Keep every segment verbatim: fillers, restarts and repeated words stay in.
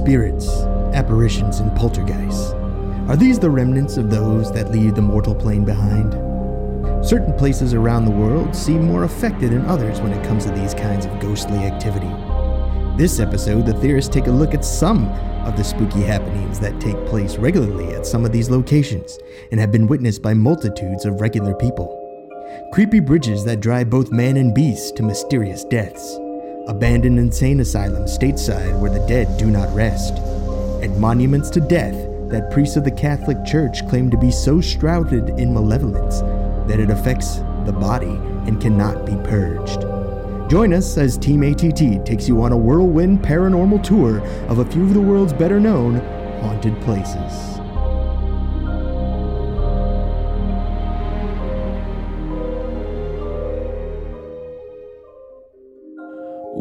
Spirits, apparitions, and poltergeists. Are these the remnants of those that leave the mortal plane behind? Certain places around the world seem more affected than others when it comes to these kinds of ghostly activity. This episode, the theorists take a look at some of the spooky happenings that take place regularly at some of these locations and have been witnessed by multitudes of regular people. Creepy bridges that drive both man and beast to mysterious deaths. Abandoned insane asylums stateside where the dead do not rest. And monuments to death that priests of the Catholic Church claim to be so shrouded in malevolence that it affects the body and cannot be purged. Join us as Team A T T takes you on a whirlwind paranormal tour of a few of the world's better known haunted places.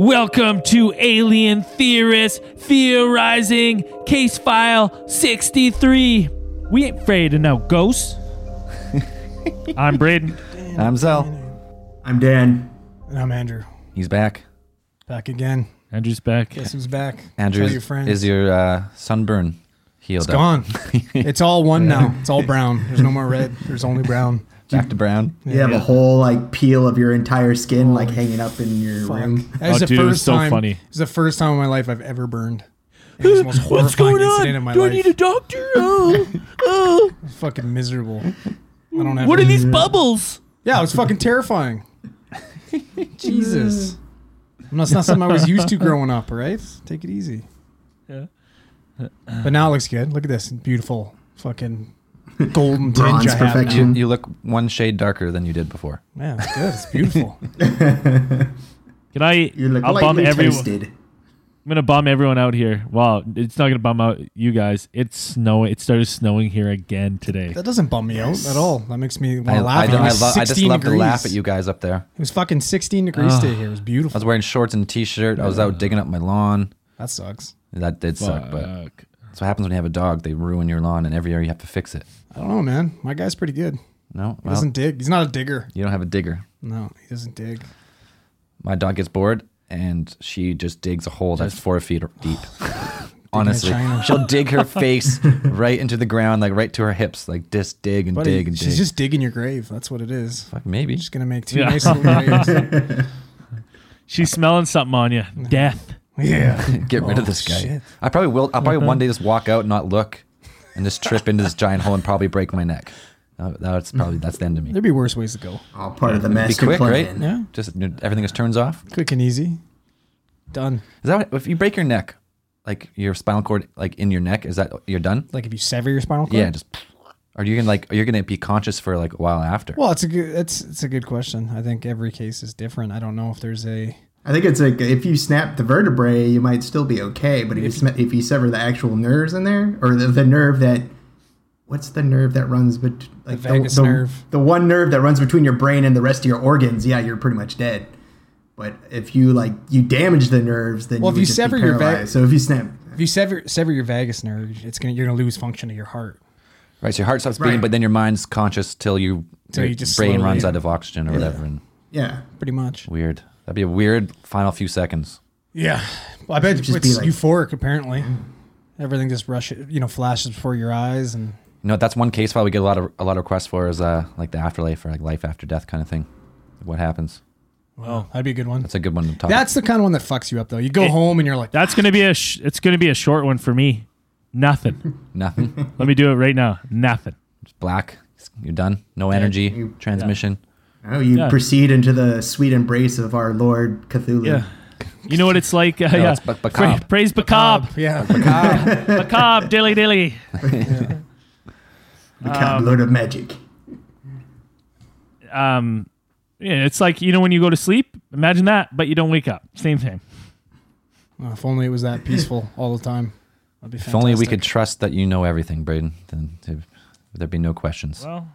Welcome to Alien Theorists Theorizing, Case File sixty-three. We ain't afraid of no ghosts. I'm Braden. Dan, I'm Zell. I'm Dan. And I'm Andrew. He's back. Back again. Andrew's back. Guess who's back? Andrew, your friend. Is your uh, sunburn healed It's up? Gone. It's all one now. It's all brown. There's no more red. There's only brown. Back to brown. You yeah. have a whole like peel of your entire skin like hanging up in your Fuck. room. That was oh, the dude, first so time. Funny. It was the first time in my life I've ever burned. It was the most What's horrifying incident of my Do life. Do I need a doctor? Oh, oh. It was fucking miserable. I don't have What are these room. bubbles? Yeah, it was fucking terrifying. Jesus. That's not something I was used to growing up, right? Take it easy. Yeah. But now it looks good. Look at this beautiful fucking golden tinge I have now. You, you look one shade darker than you did before. Yeah, it's good. It's beautiful. Can I? You look I'll bomb everyone. Tasted. I'm gonna bomb everyone out here. Wow, it's not gonna bomb out you guys. It's snowing. It started snowing here again today. That doesn't bum me yes. out at all. That makes me want to laugh. I, I, I, love, I just love degrees. to laugh at you guys up there. It was fucking sixteen degrees oh. today here. It was beautiful. I was wearing shorts and a t-shirt. Yeah. I was out digging up my lawn. That sucks. That did Fuck. suck, but. That's what happens when you have a dog. They ruin your lawn, and every year you have to fix it. I don't know, man. My guy's pretty good. No, well, he doesn't dig. He's not a digger. You don't have a digger. No, he doesn't dig. My dog gets bored, and she just digs a hole just that's four feet deep. Honestly, she'll dig her face right into the ground, like right to her hips, like just dig and Buddy, dig and she's dig. She's just digging your grave. That's what it is. Fuck, maybe. She's gonna make two yeah. nice little graves. She's smelling something on you. No. Death. Yeah, get rid oh, of this guy. Shit. I probably will. I'll probably mm-hmm. one day just walk out and not look, and just trip into this giant hole and probably break my neck. Uh, that's probably that's the end of me. There'd be worse ways to go. All part yeah. of the master plan. Be quick, plan. right? Yeah. Just everything just turns off. Quick and easy. Done. Is that what, if you break your neck, like your spinal cord, like in your neck? Is that you're done? Like if you sever your spinal cord? Yeah, just. Are you gonna like? You're gonna be conscious for like a while after. Well, it's a good. It's it's a good question. I think every case is different. I don't know if there's a. I think it's like if you snap the vertebrae, you might still be okay. But if you, sm- if you sever the actual nerves in there, or the, the nerve that, what's the nerve that runs between like the vagus the, the, nerve, the one nerve that runs between your brain and the rest of your organs, yeah, you're pretty much dead. But if you like you damage the nerves, then well, you, if would you just sever be paralyzed. Your vagus, so if you snap, if you sever sever your vagus nerve, it's gonna you're gonna lose function of your heart. Right, so your heart stops beating, right. but then your mind's conscious till you till your you just brain runs out of oxygen or yeah. whatever. And yeah, pretty much. Weird. That'd be a weird final few seconds. Yeah. Well, I bet it's like, euphoric, apparently. Everything just rushes, you know, flashes before your eyes. And you know, that's one case file we get a lot of a lot of requests for is uh, like the afterlife or like life after death kind of thing. What happens? Well, that'd be a good one. That's a good one to talk. That's the kind of one that fucks you up, though. You go it, home and you're like... That's going to be a sh- it's gonna be a short one for me. Nothing. Nothing? Let me do it right now. Nothing. Just black. You're done. No energy. Yeah. Transmission. Yeah. Oh, you yeah. proceed into the sweet embrace of our Lord Cthulhu. Yeah. You know what it's like? Uh, no, yeah. It's b- Pra- praise Bacab. Yeah. Bacab. Bacab, dilly dilly. Yeah. Bacab, um, Lord of Magic. Um, yeah, it's like, you know, when you go to sleep, imagine that, but you don't wake up. Same thing. Well, if only it was that peaceful all the time. That'd be fantastic. If only we could trust that you know everything, Braden, then there'd be no questions. Well.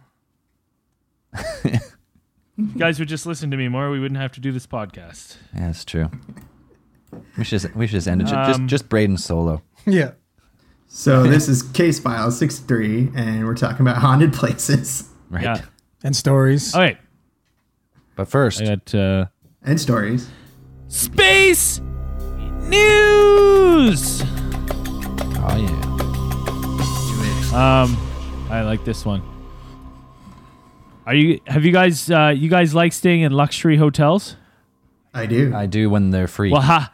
You guys would just listen to me more. We wouldn't have to do this podcast. Yeah, that's true. We should just, we should just end it. Um, just, just Braden solo. Yeah. So this is Case File sixty-three, and we're talking about haunted places. Right. Yeah. And stories. All right. But first. I got, uh, and stories. Space News! Oh, yeah. Um, I like this one. Are you? Have you guys? Uh, you guys like staying in luxury hotels? I do. I do when they're free. Well, ha-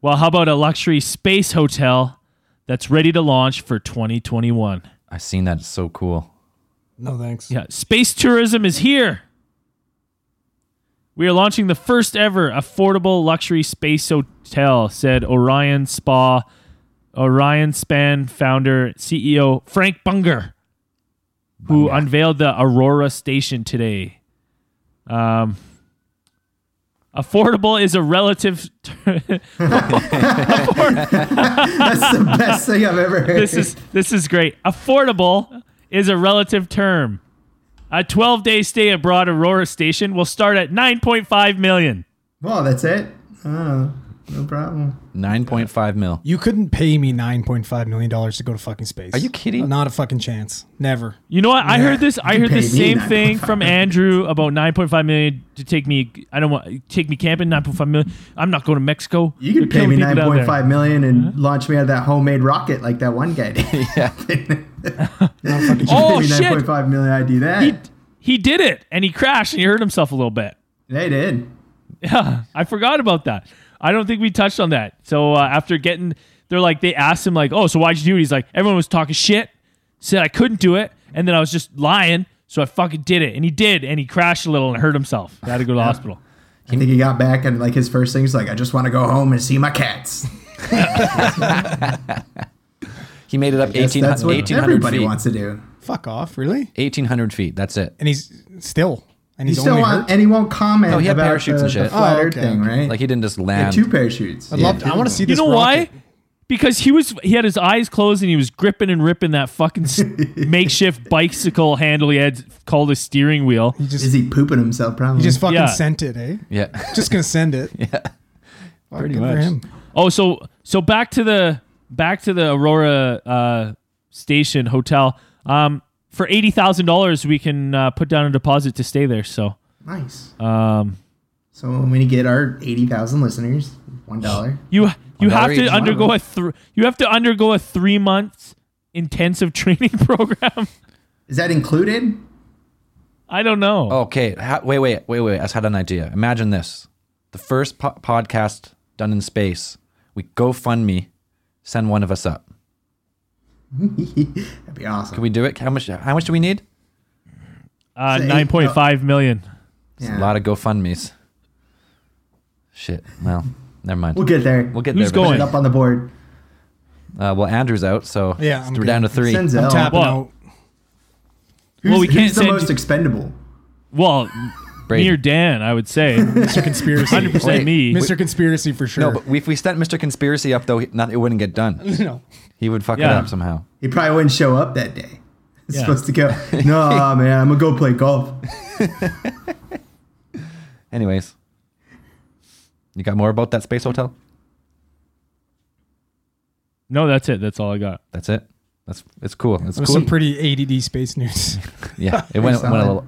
well, how about a luxury space hotel that's ready to launch for twenty twenty-one? I've seen that. It's so cool. No thanks. Yeah, space tourism is here. We are launching the first ever affordable luxury space hotel," said Orion Spa, Orion Span founder C E O Frank Bunger, who Bunger. unveiled the Aurora Station today. Um, affordable is a relative. T- Afford- That's the best thing I've ever heard. This is this is great. Affordable is a relative term. A twelve-day stay abroad Aurora Station will start at nine point five million dollars. Well, that's it? Oh, no problem. nine point five mil. You couldn't pay me nine point five million dollars to go to fucking space. Are you kidding? Not a fucking chance. Never. You know what? Yeah. I heard this. I heard the same thing from Andrew about nine point five million dollars to take me. I don't want take me camping. nine point five million dollars. I'm not going to Mexico. You could pay me nine point five million dollars and uh-huh. launch me out of that homemade rocket like that one guy did. Yeah. No, fucking oh shit! nine point five million, I do that. He, he did it, and he crashed, and he hurt himself a little bit. They did. Yeah, I forgot about that. I don't think we touched on that. So uh, after getting, they're like, they asked him like, "Oh, so why'd you do it?" He's like, "Everyone was talking shit, said I couldn't do it, and then I was just lying, so I fucking did it." And he did, and he crashed a little and hurt himself. He had to go to the yeah. hospital. I think he got back, and like his first thing's like, "I just want to go home and see my cats." He made it up eighteen hundred feet. That's what everybody wants to do. Fuck off, really? eighteen hundred feet, that's it. And he's still. And he's, he's still only on, hurt. And he won't comment. Oh, he had about parachutes the, and shit. The flat oh, okay. thing, right? Like he didn't just land. He had two parachutes. I'd yeah. love to, I want to see you this You know rocket. Why? Because he was he had his eyes closed and he was gripping and ripping that fucking makeshift bicycle handle he had called a steering wheel. He just, Is he pooping himself probably? He just fucking yeah. sent it, eh? Yeah. Just going to send it. Yeah. Well, pretty much. For him. Oh, so so back to the... Back to the Aurora uh, Station Hotel. Um, for eighty thousand dollars, we can uh, put down a deposit to stay there. So nice. Um, so when we get our eighty thousand listeners, one dollar. You you one dollar have to undergo one. a th- you have to undergo a three month intensive training program. Is that included? I don't know. Okay, how, wait, wait, wait, wait. I just had an idea. Imagine this: the first po- podcast done in space. We GoFundMe. Send one of us up. That'd be awesome. Can we do it? How much? How much do we need? Uh, nine point five million. Yeah. A lot of GoFundMe's. Shit. Well, never mind. We'll get there. We'll get Who's there. Who's going up on the board? Uh, well, Andrew's out, so yeah, we're good. Down to three. I'm tapping well, out. Who's, well, we can't who's the most you, expendable? Well. Brady. Me or Dan, I would say. Mister Conspiracy. one hundred percent Wait, me. Mister Conspiracy for sure. No, but if we sent Mister Conspiracy up, though, not, it wouldn't get done. No. He would fuck yeah. it up somehow. He probably wouldn't show up that day. He's yeah. supposed to go, no, man, I'm going to go play golf. Anyways. You got more about that space hotel? No, that's it. That's all I got. That's it? That's It's cool. It's cool. Some pretty A D D space news. Yeah. It went, went a little...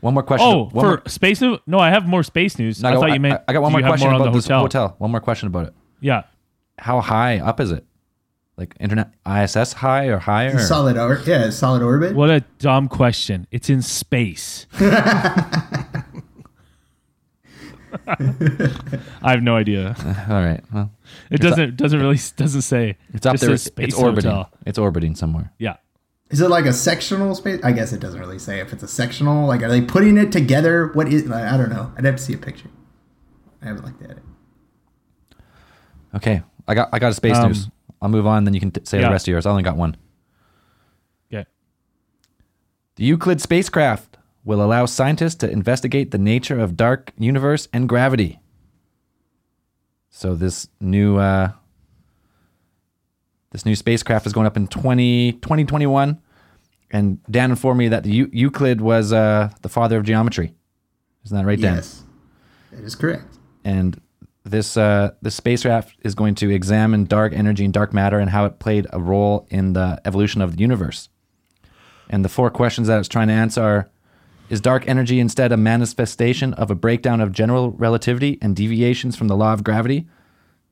One more question. Oh, one for more. Space news? No, I have more space news. No, I, I thought you meant. I, I got one more question more about the hotel? This hotel. One more question about it. Yeah. How high up is it? Like internet I S S high or higher? Or? Solid or yeah, solid orbit. What a dumb question. It's in space. I have no idea. Uh, all right. Well, it doesn't up, doesn't really doesn't say. It's up there. It's orbiting. Hotel. It's orbiting somewhere. Yeah. Is it like a sectional space? I guess it doesn't really say if it's a sectional. Like, are they putting it together? What is? I don't know. I'd have to see a picture. I haven't looked at it. Okay, I got I got a space um, news. I'll move on, then you can t- say yeah. the rest of yours. I only got one. Okay. The Euclid spacecraft will allow scientists to investigate the nature of dark universe and gravity. So this new. Uh, This new spacecraft is going up in twenty twenty-one, and Dan informed me that the U- Euclid was uh, the father of geometry. Isn't that right, Dan? Yes, that is correct. And this uh, this spacecraft is going to examine dark energy and dark matter and how it played a role in the evolution of the universe. And the four questions that it's trying to answer are, is dark energy instead a manifestation of a breakdown of general relativity and deviations from the law of gravity?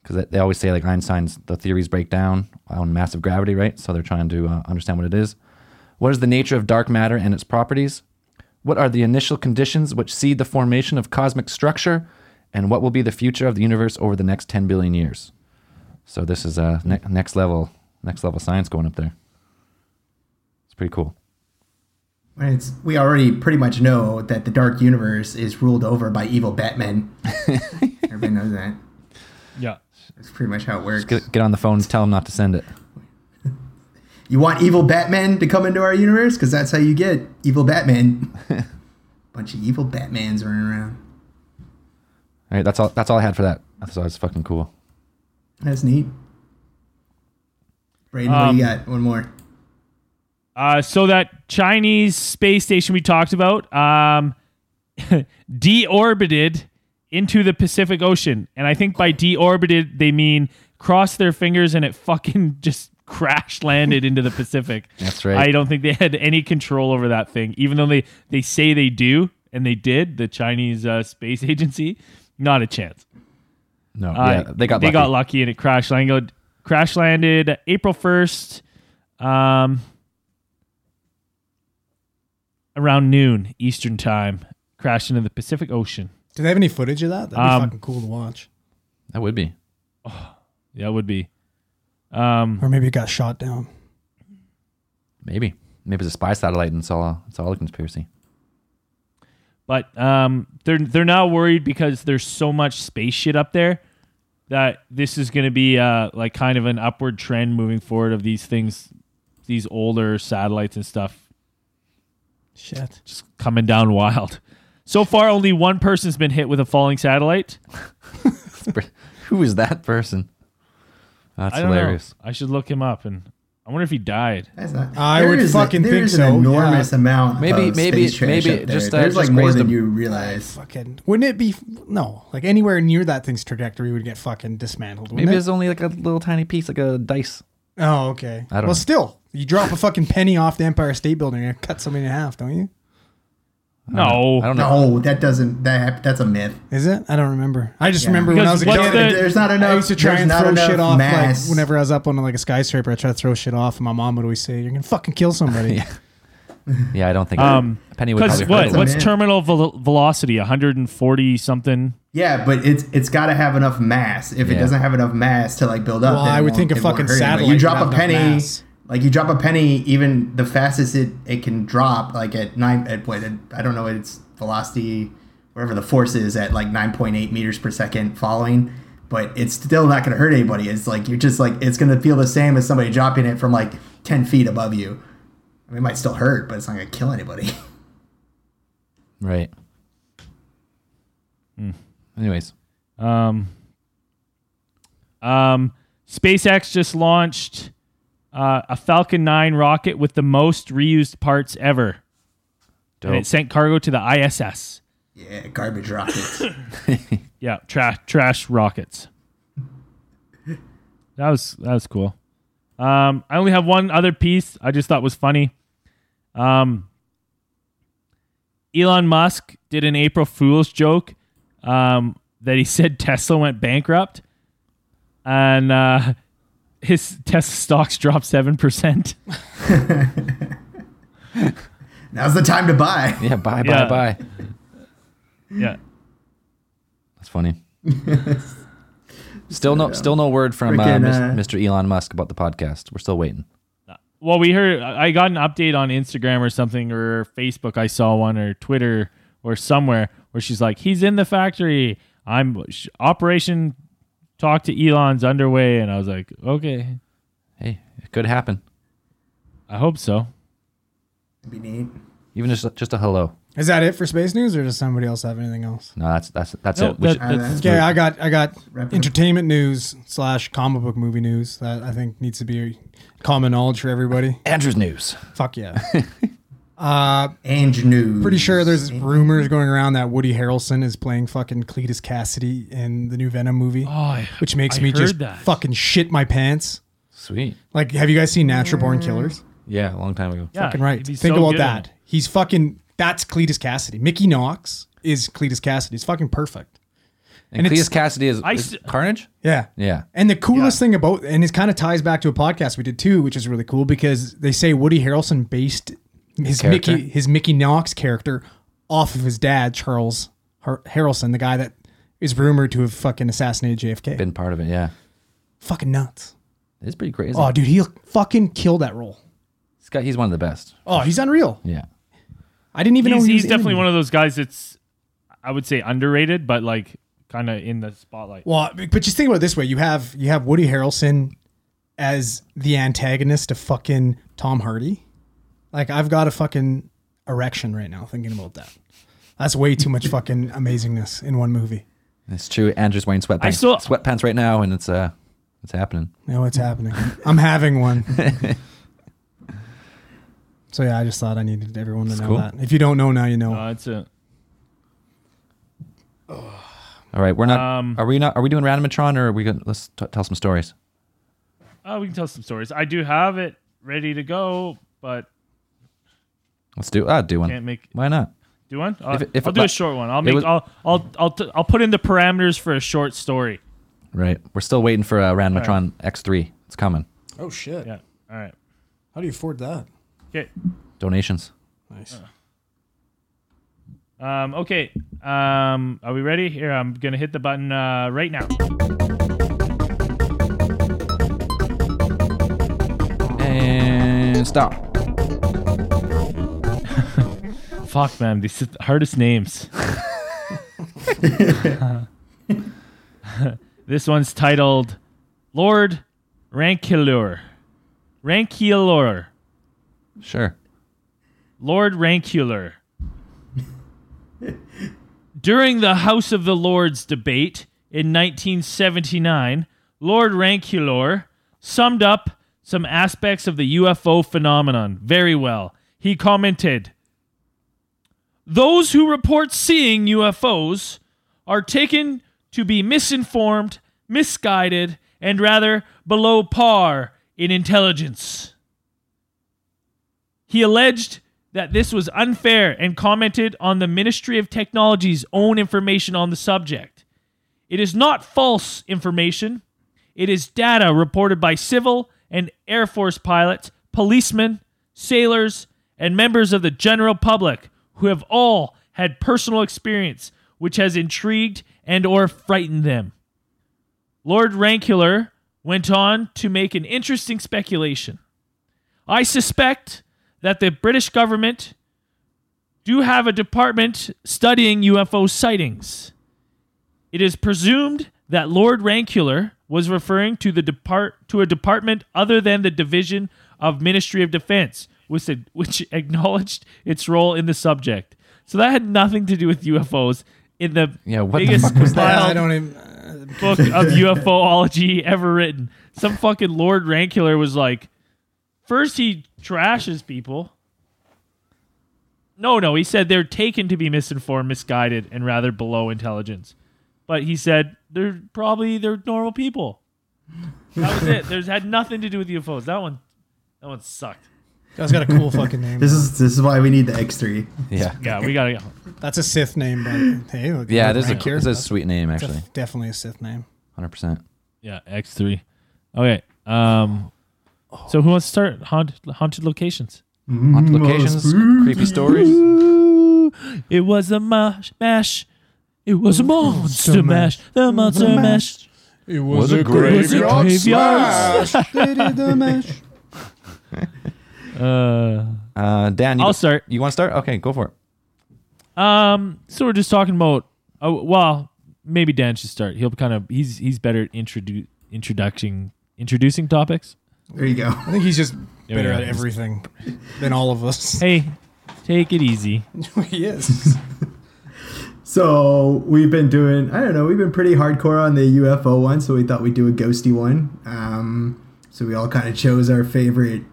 because they always say like Einstein's the theories break down on massive gravity, right? So they're trying to uh, understand what it is. What is the nature of dark matter and its properties? What are the initial conditions which seed the formation of cosmic structure? And what will be the future of the universe over the next ten billion years? So this is uh, ne- next level next level science going up there. It's pretty cool. It's, we already pretty much know that the dark universe is ruled over by evil Batman. Everybody knows that. Yeah. That's pretty much how it works. Just get, get on the phone and tell them not to send it. You want evil Batman to come into our universe? Because that's how you get evil Batman. Bunch of evil Batmans running around. All right, that's all. That's all I had for that. I thought it was fucking cool. That's neat. Brayden, um, what do you got? One more. Uh, so that Chinese space station we talked about um, deorbited into the Pacific Ocean, and I think by deorbited they mean crossed their fingers and it fucking just crash landed into the Pacific. That's right. I don't think they had any control over that thing, even though they they say they do, and they did. The Chinese uh, space agency. Not a chance. No, uh, yeah, they got they lucky. got lucky and it crash landed. Crash landed April first, um, around noon Eastern time. Crashed into the Pacific Ocean. Do they have any footage of that? That'd be um, fucking cool to watch. That would be. Oh, yeah, it would be. Um, or maybe it got shot down. Maybe, maybe it's a spy satellite and it's all a, it's all a conspiracy. But um, they're they're now worried because there's so much space shit up there that this is going to be uh, like kind of an upward trend moving forward of these things, these older satellites and stuff. Shit, just coming down wild. So far, only one person's been hit with a falling satellite. Who is that person? That's I hilarious. Know. I should look him up and. I wonder if he died. Not, I would fucking a, think so. There's an enormous yeah. amount maybe, of maybe, space maybe trash up there. Just, there's uh, just like more than a, you realize. Fucking, wouldn't it be... No. Like anywhere near that thing's trajectory would get fucking dismantled. Maybe it's it? only like a little tiny piece, like a dice. Oh, okay. I don't well, know. still, you drop a fucking penny off the Empire State Building and cut somebody in half, don't you? No, I don't know. No, that doesn't. That that's a myth. Is it? I don't remember. I just yeah. remember because when I was a kid, the, there's not enough. I used to try and throw shit off. Like, whenever I was up on like a skyscraper, I tried to throw shit off, and my mom would always say, "You're gonna fucking kill somebody." yeah. yeah, I don't think. Um, a penny would probably what, what's terminal ve- velocity? one hundred forty something. Yeah, but it's it's got to have enough mass. If yeah. it doesn't have enough mass to like build up, well, then I would think a fucking satellite. Like, you drop a penny. Mass. Like you drop a penny, even the fastest it, it can drop, like at nine at what I don't know its velocity, wherever the force is at, like nine point eight meters per second following, but it's still not gonna hurt anybody. It's like you're just like it's gonna feel the same as somebody dropping it from like ten feet above you. I mean, it might still hurt, but it's not gonna kill anybody. Right. Mm. Anyways, um, um, SpaceX just launched. Uh, a Falcon nine rocket with the most reused parts ever. Dope. And it sent cargo to the I S S. Yeah, garbage rockets. yeah, trash trash rockets. That was that was cool. Um, I only have one other piece I just thought was funny. Um, Elon Musk did an April Fool's joke um, that he said Tesla went bankrupt. And... Uh, his Tesla stocks dropped seven percent. Now's the time to buy. Yeah, buy, buy, yeah. buy. Yeah. That's funny. still no still no word from uh, Mister Elon Musk about the podcast. We're still waiting. Well, we heard, I got an update on Instagram or something, or Facebook, I saw one, or Twitter, or somewhere, where she's like, he's in the factory. I'm, Operation... Talk to Elon's underway, and I was like, okay. Hey, it could happen. I hope so. It'd be neat. Even just just a hello. Is that it for space news, or does somebody else have anything else? No, that's that's that's no, it. That, should, that's, okay, I got I got entertainment news slash comic book movie news that I think needs to be common knowledge for everybody. Andrew's news. Fuck yeah. uh, Andrew news. Pretty sure there's rumors going around that Woody Harrelson is playing fucking Cletus Cassidy in the new Venom movie, oh, I, which makes I me just that. fucking shit my pants. Sweet. Like, have you guys seen Natural Born Killers? Yeah, a long time ago. Yeah, fucking right. Think so about good. that. He's fucking. That's Cletus Cassidy. Mickey Knox is Cletus Cassidy. It's fucking perfect. And, and Cletus Cassidy is, I, is Carnage? Yeah. Yeah. And the coolest yeah. thing about, and it kind of ties back to a podcast we did too, which is really cool because they say Woody Harrelson based his character? Mickey his Mickey Knox character off of his dad, Charles Har- Harrelson, the guy that is rumored to have fucking assassinated J F K. Been part of it, yeah. Fucking nuts. It's pretty crazy. Oh, dude, he'll fucking kill that role. This guy, he's one of the best. Oh, he's unreal. Yeah. I didn't even he's, know he he's was definitely in one of those guys that's, I would say, underrated, but like kind of in the spotlight. Well, but just think about it this way: you have you have Woody Harrelson as the antagonist to fucking Tom Hardy. Like, I've got a fucking erection right now thinking about that. That's way too much fucking amazingness in one movie. It's true. Andrew's wearing sweatpants. I still sweatpants right now, and it's uh, it's happening. You know, it's happening. I'm having one. So yeah, I just thought I needed everyone to it's know cool. that. If you don't know now, you know. Uh, it's a. Oh. All right, we're not. Um, are we not? Are we doing Randomatron, or are we going? Let's t- tell some stories. Oh, uh, we can tell some stories. I do have it ready to go, but let's do. I'll do one. Can't make. Why not? Do one. Uh, if, if I'll it, do but, a short one. I'll make. Was, I'll. I'll. I'll, t- I'll. put in the parameters for a short story. Right. We're still waiting for uh, Randomatron right. X three. It's coming. Oh shit. Yeah. All right. How do you afford that? Okay. Donations. Nice. Uh, um, okay. Um, are we ready? Here, I'm going to hit the button uh, right now. And stop. Fuck, man. These are the hardest names. uh, this one's titled Lord Rankeillour. Rankeillour. Sure. Lord Rankeillour. During the House of the Lords debate in nineteen seventy-nine, Lord Rankeillour summed up some aspects of the U F O phenomenon very well. He commented, "Those who report seeing U F Os are taken to be misinformed, misguided, and rather below par in intelligence." He alleged that this was unfair and commented on the Ministry of Technology's own information on the subject. "It is not false information. It is data reported by civil and Air Force pilots, policemen, sailors, and members of the general public who have all had personal experience which has intrigued and or frightened them." Lord Rankeillour went on to make an interesting speculation. "I suspect that the British government do have a department studying U F O sightings. It is presumed that Lord Rankeillour was referring to the depart to a department other than the Division of Ministry of Defense, which, which acknowledged its role in the subject." So that had nothing to do with U F Os in the yeah, what biggest the fuck was that? I don't even, uh, book of UFOlogy ever written. Some fucking Lord Rankeillour was like, first he trashes people. No, no, he said they're taken to be misinformed, misguided, and rather below intelligence. But he said they're probably they're normal people. That was it. There's had nothing to do with U F Os. That one, that one sucked. That's got a cool fucking name. This is this is why we need the X three. Yeah, yeah, we gotta go. That's a Sith name, but hey, look, yeah, there's a there's a sweet name actually. Def- definitely a Sith name. one hundred percent. Yeah, X three. Okay. Um. So who wants to start? Haunt, haunted locations. Mm, haunted locations, creepy stories. It was a mash, mash. It was a monster mash. The monster mash. It was a graveyard smash. They did the mash. Uh, uh, Dan, you I'll go, start. You want to start? Okay, go for it. Um, so we're just talking about. Oh, well, maybe Dan should start. He'll kind of. He's he's better at introdu- introducing introducing topics. There you go. I think he's just better yeah, at everything than all of us. Hey, take it easy. He is. So we've been doing, I don't know, we've been pretty hardcore on the U F O one, so we thought we'd do a ghosty one. Um, so we all kind of chose our favorite.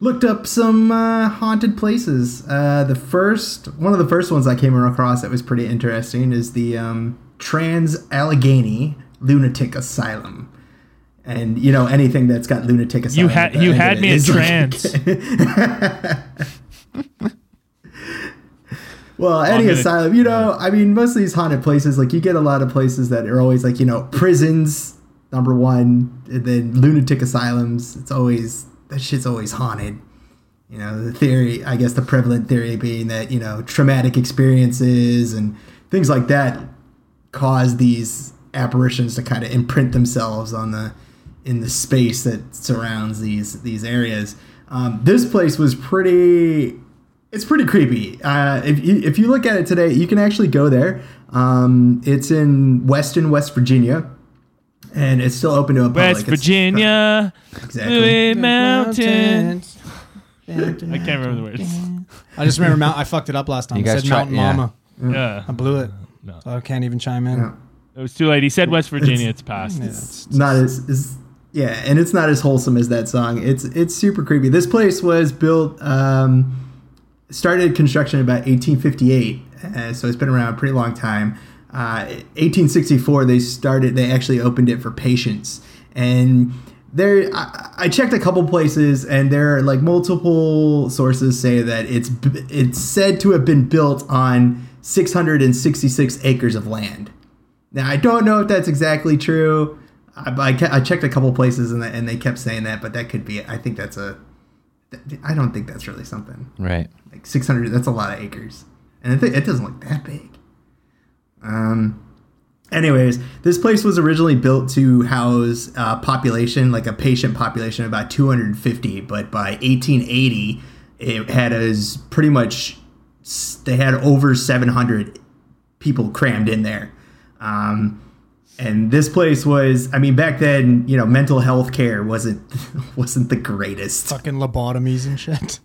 Looked up some uh, haunted places. Uh, the first, one of the first ones I came across that was pretty interesting is the um, Trans-Allegheny Lunatic Asylum. And, you know, anything that's got lunatic asylum. You, ha- you had me in trance. Well, any gonna, asylum, you know, I mean, most of these haunted places, like, you get a lot of places that are always, like, you know, prisons, number one, and then lunatic asylums. It's always, that shit's always haunted. You know, the theory, I guess the prevalent theory being that, you know, traumatic experiences and things like that cause these apparitions to kind of imprint themselves on the, in the space that surrounds these, these areas. Um, this place was pretty, it's pretty creepy. Uh, if you, if you look at it today, you can actually go there. Um, it's in Weston, West Virginia, and it's still open to a public. West Virginia, pro- exactly. Blue Mountains. I can't remember the words. I just remember Mount. I fucked it up last time. You guys I said try, Mountain yeah. Mama. Yeah. I blew it. No. So I can't even chime in. No. It was too late. He said West Virginia. It's, it's past. It's, it's, it's not as, as yeah, and it's not as wholesome as that song. It's it's super creepy. This place was built, um, started construction about eighteen fifty-eight, uh, so it's been around a pretty long time. Uh, eighteen sixty-four, they started. They actually opened it for patients and. There, I, I checked a couple places, and there are like multiple sources say that it's it's said to have been built on six hundred sixty-six acres of land. Now, I don't know if that's exactly true. I, I, I checked a couple places, and, the, and they kept saying that, but that could be. I think that's a. I don't think that's really something. Right. Like six hundred. That's a lot of acres, and it, th- it doesn't look that big. Um. Anyways, this place was originally built to house a population, like a patient population of about two hundred fifty, but by eighteen eighty, it had as pretty much, they had over seven hundred people crammed in there. Um, and this place was, I mean, back then, you know, mental health care wasn't, wasn't the greatest. Fucking lobotomies and shit.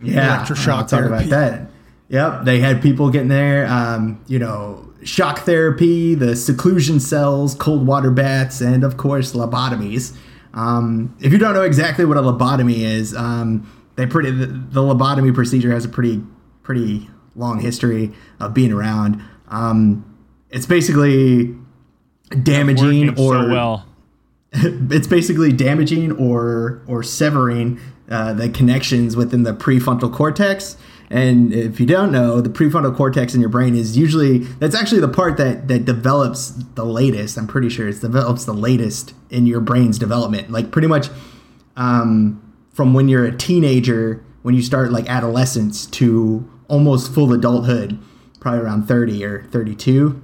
Yeah. Electroshock therapy. I'll talk about that. Yep. They had people getting there, um, you know, shock therapy, the seclusion cells, cold water baths, and of course lobotomies. Um, if you don't know exactly what a lobotomy is, um, they pretty the, the lobotomy procedure has a pretty pretty long history of being around. Um, it's basically damaging or so well. it's basically damaging or or severing uh, the connections within the prefrontal cortex. And if you don't know, the prefrontal cortex in your brain is usually, that's actually the part that, that develops the latest. I'm pretty sure it develops the latest in your brain's development. Like pretty much um, from when you're a teenager, when you start like adolescence to almost full adulthood, probably around thirty or thirty-two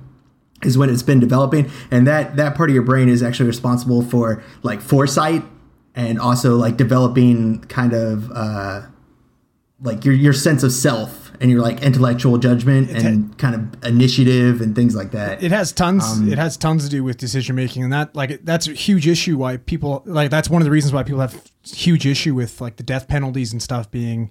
is when it's been developing. And that, that part of your brain is actually responsible for like foresight and also like developing kind of... Uh, like your your sense of self and your like intellectual judgment and kind of initiative and things like that. It has tons. Um, it has tons to do with decision making, and that like that's a huge issue why people like that's one of the reasons why people have huge issue with like the death penalties and stuff being,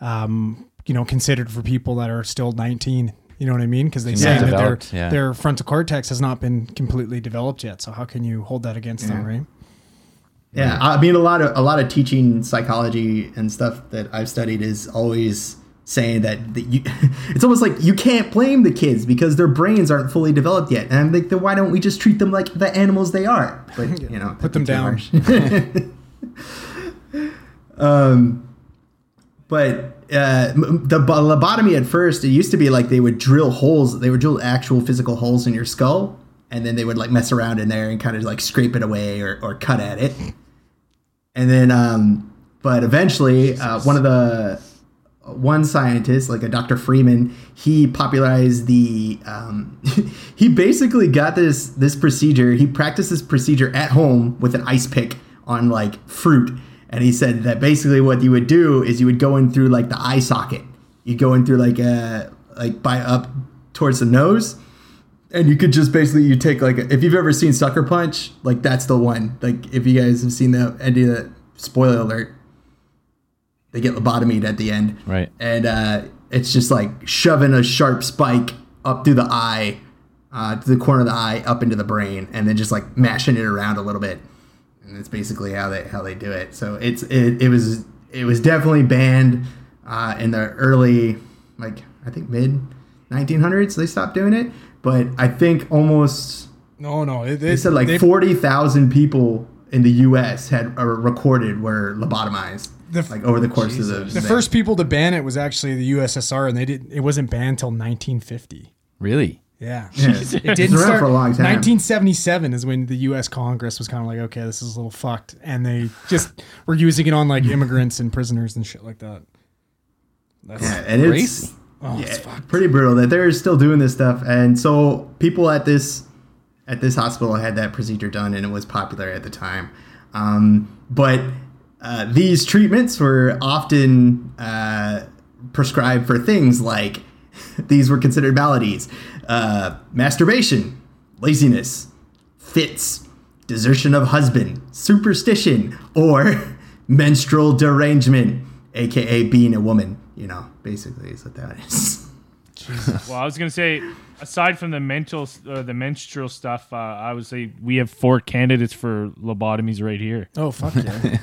um, you know, considered for people that are still nineteen. You know what I mean? Because they say that their yeah. their frontal cortex has not been completely developed yet. So how can you hold that against yeah. them, right? Yeah, I mean, a lot of a lot of teaching psychology and stuff that I've studied is always saying that, that you, it's almost like you can't blame the kids because their brains aren't fully developed yet. And I'm like, then why don't we just treat them like the animals they are? But, you know, put them down. um, but uh, the lobotomy at first, it used to be like they would drill holes. They would drill actual physical holes in your skull. And then they would like mess around in there and kind of like scrape it away or, or cut at it. And then, um, but eventually uh, one of the, one scientist, like a Doctor Freeman, he popularized the, um, he basically got this, this procedure. He practiced this procedure at home with an ice pick on like fruit. And he said that basically what you would do is you would go in through like the eye socket. You'd go in through like a, like by up towards the nose. And you could just basically, you take like, a, if you've ever seen Sucker Punch, like that's the one. Like if you guys have seen that, any of that, spoiler alert, they get lobotomied at the end. Right. And uh, it's just like shoving a sharp spike up through the eye, uh, to the corner of the eye, up into the brain, and then just like mashing it around a little bit. And that's basically how they how they do it. So it's it, it was it was definitely banned uh, in the early, like I think mid nineteen hundreds, they stopped doing it. But I think almost no, no, it, they said like forty thousand people in the U S had are recorded were lobotomized. The f- like over the course Jesus. of the, the first people to ban it was actually the U S S R, and they didn't. It wasn't banned till nineteen fifty. Really? Yeah. yeah. It didn't start for a long time. nineteen seventy-seven is when the U S Congress was kind of like, okay, this is a little fucked, and they just were using it on like immigrants and prisoners and shit like that. That's yeah, and crazy. It's, oh, yeah, it's fucked. Pretty brutal that they're still doing this stuff, and so people at this at this hospital had that procedure done, and it was popular at the time, um, but. Uh, these treatments were often uh, prescribed for things like these were considered maladies, uh, masturbation, laziness, fits, desertion of husband, superstition, or menstrual derangement, a k a being a woman, you know, basically is what that is. Jesus. Well, I was going to say, aside from the mental, uh, the menstrual stuff, uh, I would say we have four candidates for lobotomies right here. Oh, fuck yeah.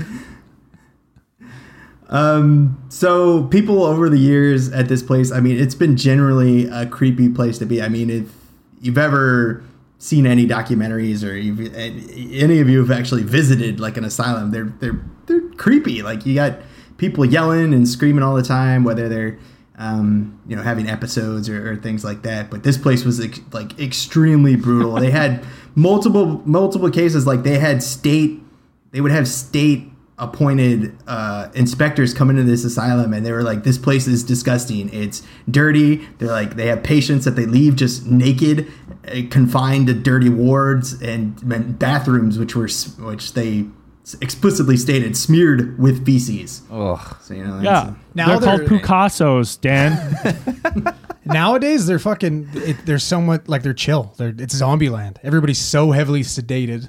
Um, so people over the years at this place, I mean, it's been generally a creepy place to be. I mean, if you've ever seen any documentaries or you've, any of you have actually visited like an asylum, they're, they're, they're creepy. Like you got people yelling and screaming all the time, whether they're, um, you know, having episodes or, or things like that. But this place was ex- like extremely brutal. They had multiple, multiple cases. Like they had state, they would have state appointed uh inspectors come into this asylum, and they were like, this place is disgusting, it's dirty. They're like, they have patients that they leave just naked, uh, confined to dirty wards and, and bathrooms which were which they explicitly stated smeared with feces. Oh, so you know, yeah, a, now they're, they're called Picassos, Dan. Nowadays they're fucking it, they're somewhat like they're chill, they're it's zombie land. Everybody's so heavily sedated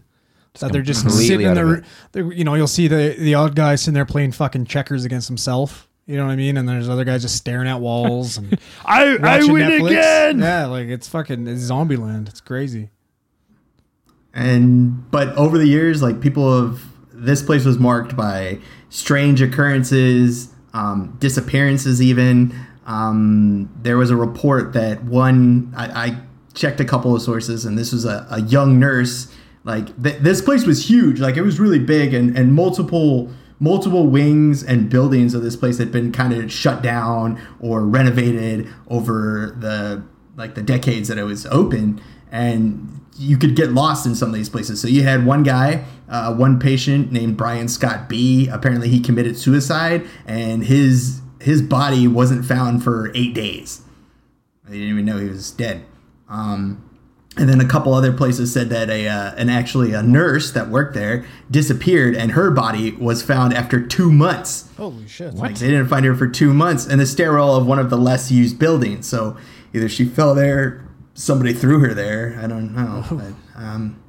that they're just sitting there, you know, you'll see the, the odd guy sitting there playing fucking checkers against himself. You know what I mean? And there's other guys just staring at walls. And I, I win Netflix. Again. Yeah, like it's fucking it's zombie land. It's crazy. And but over the years, like people have, this place was marked by strange occurrences, um, disappearances even. Um, there was a report that one, I, I checked a couple of sources, and this was a, a young nurse. Like th- this place was huge. Like it was really big, and, and multiple multiple wings and buildings of this place had been kind of shut down or renovated over the like the decades that it was open. And you could get lost in some of these places. So you had one guy, uh, one patient named Brian Scott B. Apparently he committed suicide, and his his body wasn't found for eight days. They didn't even know he was dead. Um, And then a couple other places said that a uh, and actually a nurse that worked there disappeared, and her body was found after two months. Holy shit! What? Like they didn't find her for two months in the stairwell of one of the less used buildings. So either she fell there, somebody threw her there. I don't know. Oh. But, um,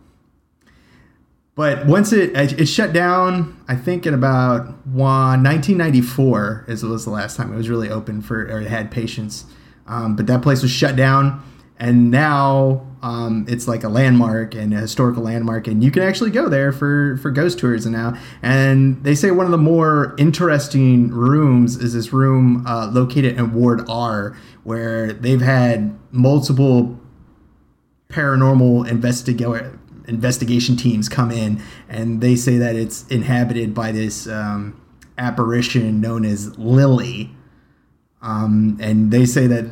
but once it it shut down, I think in about nineteen ninety-four is was the last time it was really open for or it had patients. Um, but that place was shut down, and now. Um, it's like a landmark and a historical landmark, and you can actually go there for, for ghost tours and now. And they say one of the more interesting rooms is this room uh, located in Ward R, where they've had multiple paranormal investiga- investigation teams come in, and they say that it's inhabited by this um, apparition known as Lily. Um, and they say that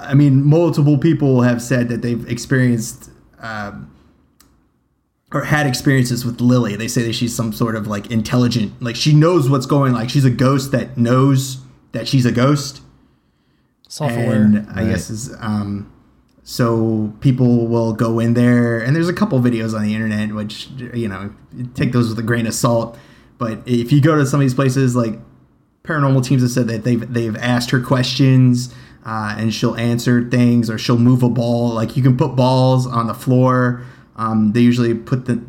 I mean, multiple people have said that they've experienced um, or had experiences with Lily. They say that she's some sort of like intelligent, like she knows what's going on. Like she's a ghost that knows that she's a ghost. Self-aware. And I right. guess is um, so people will go in there, and there's a couple videos on the internet, which, you know, take those with a grain of salt. But if you go to some of these places, like paranormal teams have said that they've, they've asked her questions. Uh, and she'll answer things, or she'll move a ball. Like you can put balls on the floor. Um, they usually put the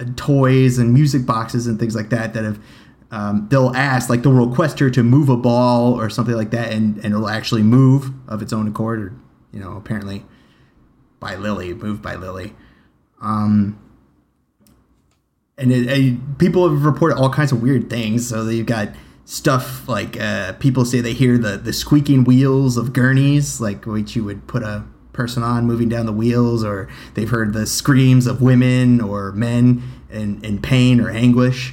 uh, toys and music boxes and things like that. That have um, they'll ask, like they'll request her to move a ball or something like that, and, and it'll actually move of its own accord, or you know, apparently by Lily, moved by Lily. Um, and it, it, people have reported all kinds of weird things. So you've got. Stuff like uh, people say they hear the, the squeaking wheels of gurneys, like which you would put a person on moving down the wheels, or they've heard the screams of women or men in, in pain or anguish.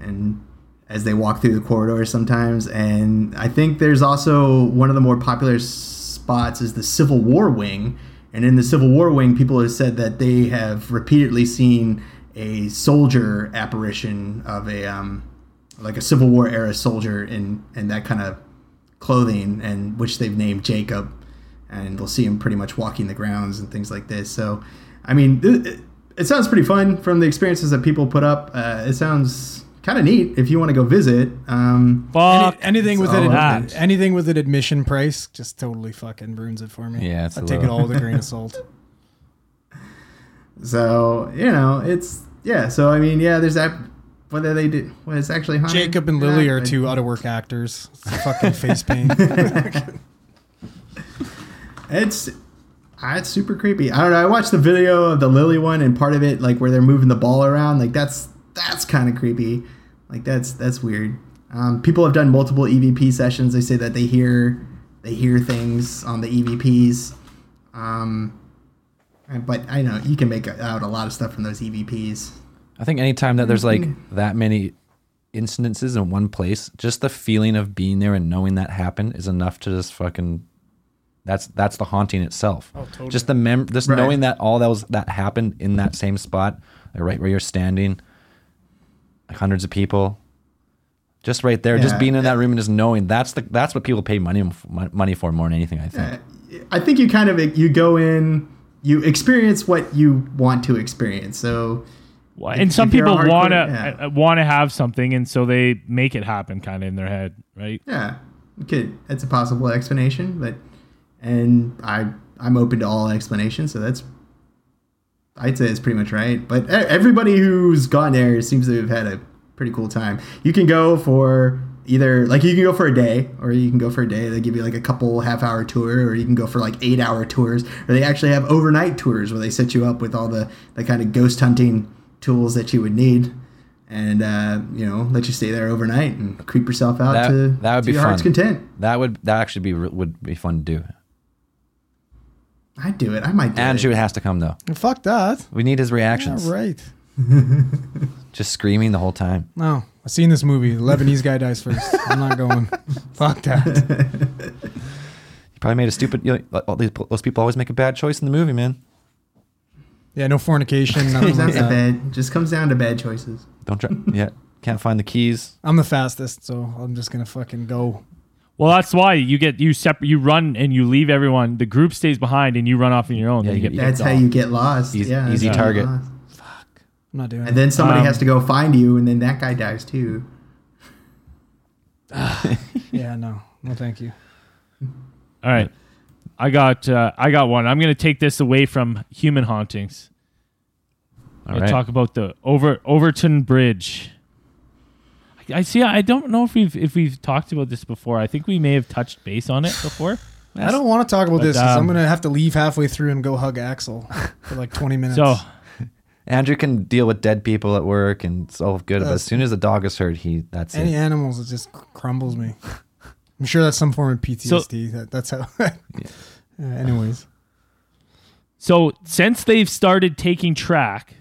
And as they walk through the corridors sometimes. And I think there's also one of the more popular spots is the Civil War wing. And in the Civil War wing, people have said that they have repeatedly seen a soldier apparition of a, um, like a Civil War era soldier in, in that kind of clothing, and which they've named Jacob. And they'll see him pretty much walking the grounds and things like this. So, I mean, it, it sounds pretty fun from the experiences that people put up. Uh, it sounds kind of neat if you want to go visit. Um, Fuck. Any, anything, with an, ad, anything with an admission price just totally fucking ruins it for me. Yeah, it's I take it all with a grain of salt. So, you know, it's, yeah. So, I mean, yeah, there's that. Whether they do, well, it's actually haunted. Jacob and Lily yeah, are I, two out-of-work actors. It's a fucking face paint. It's it's super creepy. I don't know. I watched the video of the Lily one, and part of it, like where they're moving the ball around, like that's that's kind of creepy. Like that's that's weird. Um, people have done multiple E V P sessions. They say that they hear they hear things on the E V Ps. Um, but I know you can make out a lot of stuff from those E V Ps. I think anytime that there's like that many incidences in one place, just the feeling of being there and knowing that happened is enough to just fucking. That's that's the haunting itself. Oh, totally. Just the mem, just right. knowing that all that was that happened in that same spot, like right where you're standing, like hundreds of people, just right there, yeah, just being in yeah. that room and just knowing that's the that's what people pay money money for more than anything. I think. Yeah. I think you kind of you go in, you experience what you want to experience. So. If, and some people want to yeah. want to have something, and so they make it happen, kind of in their head, right? Yeah, okay, that's a possible explanation, but and I I'm open to all explanations, so that's I'd say it's pretty much right. But everybody who's gone there seems to have had a pretty cool time. You can go for either like you can go for a day, or you can go for a day. They give you like a couple half hour tour, or you can go for like eight hour tours, or they actually have overnight tours where they set you up with all the the kind of ghost hunting tools that you would need, and uh, you know, let you stay there overnight and creep yourself out that, to, that would to be your fun. Heart's content. That would that actually be would be fun to do. I'd do it. I might do Andrew it. Andrew has to come though. Fuck that. We need his reactions. Yeah, right. Just screaming the whole time. No, I've seen this movie. The Lebanese guy dies first. I'm not going. Fuck that. You probably made a stupid. You know, all these those people always make a bad choice in the movie, man. Yeah, no fornication. Comes down like to bad, just comes down to bad choices. Don't try. Yeah, can't find the keys. I'm the fastest, so I'm just gonna fucking go. Well, that's why you get you separate. You run and you leave everyone. The group stays behind, and you run off on your own. Yeah, you get that's how off. You get lost. Easy, yeah, easy target. Fuck, I'm not doing it. And then somebody um, has to go find you, and then that guy dies too. Yeah, no, no, thank you. All right. I got uh, I got one. I'm going to take this away from human hauntings. All right. Talk about the Over, Overton Bridge. I, I see. I don't know if we've if we've talked about this before. I think we may have touched base on it before. I don't want to talk about but, this because um, I'm going to have to leave halfway through and go hug Axel for like twenty minutes. So Andrew can deal with dead people at work and it's all good. But as soon as the dog is hurt, he that's any it. animals. It just crumbles me. I'm sure that's some form of P T S D. So, that, that's how. Yeah. Uh, anyways. So since they've started taking track,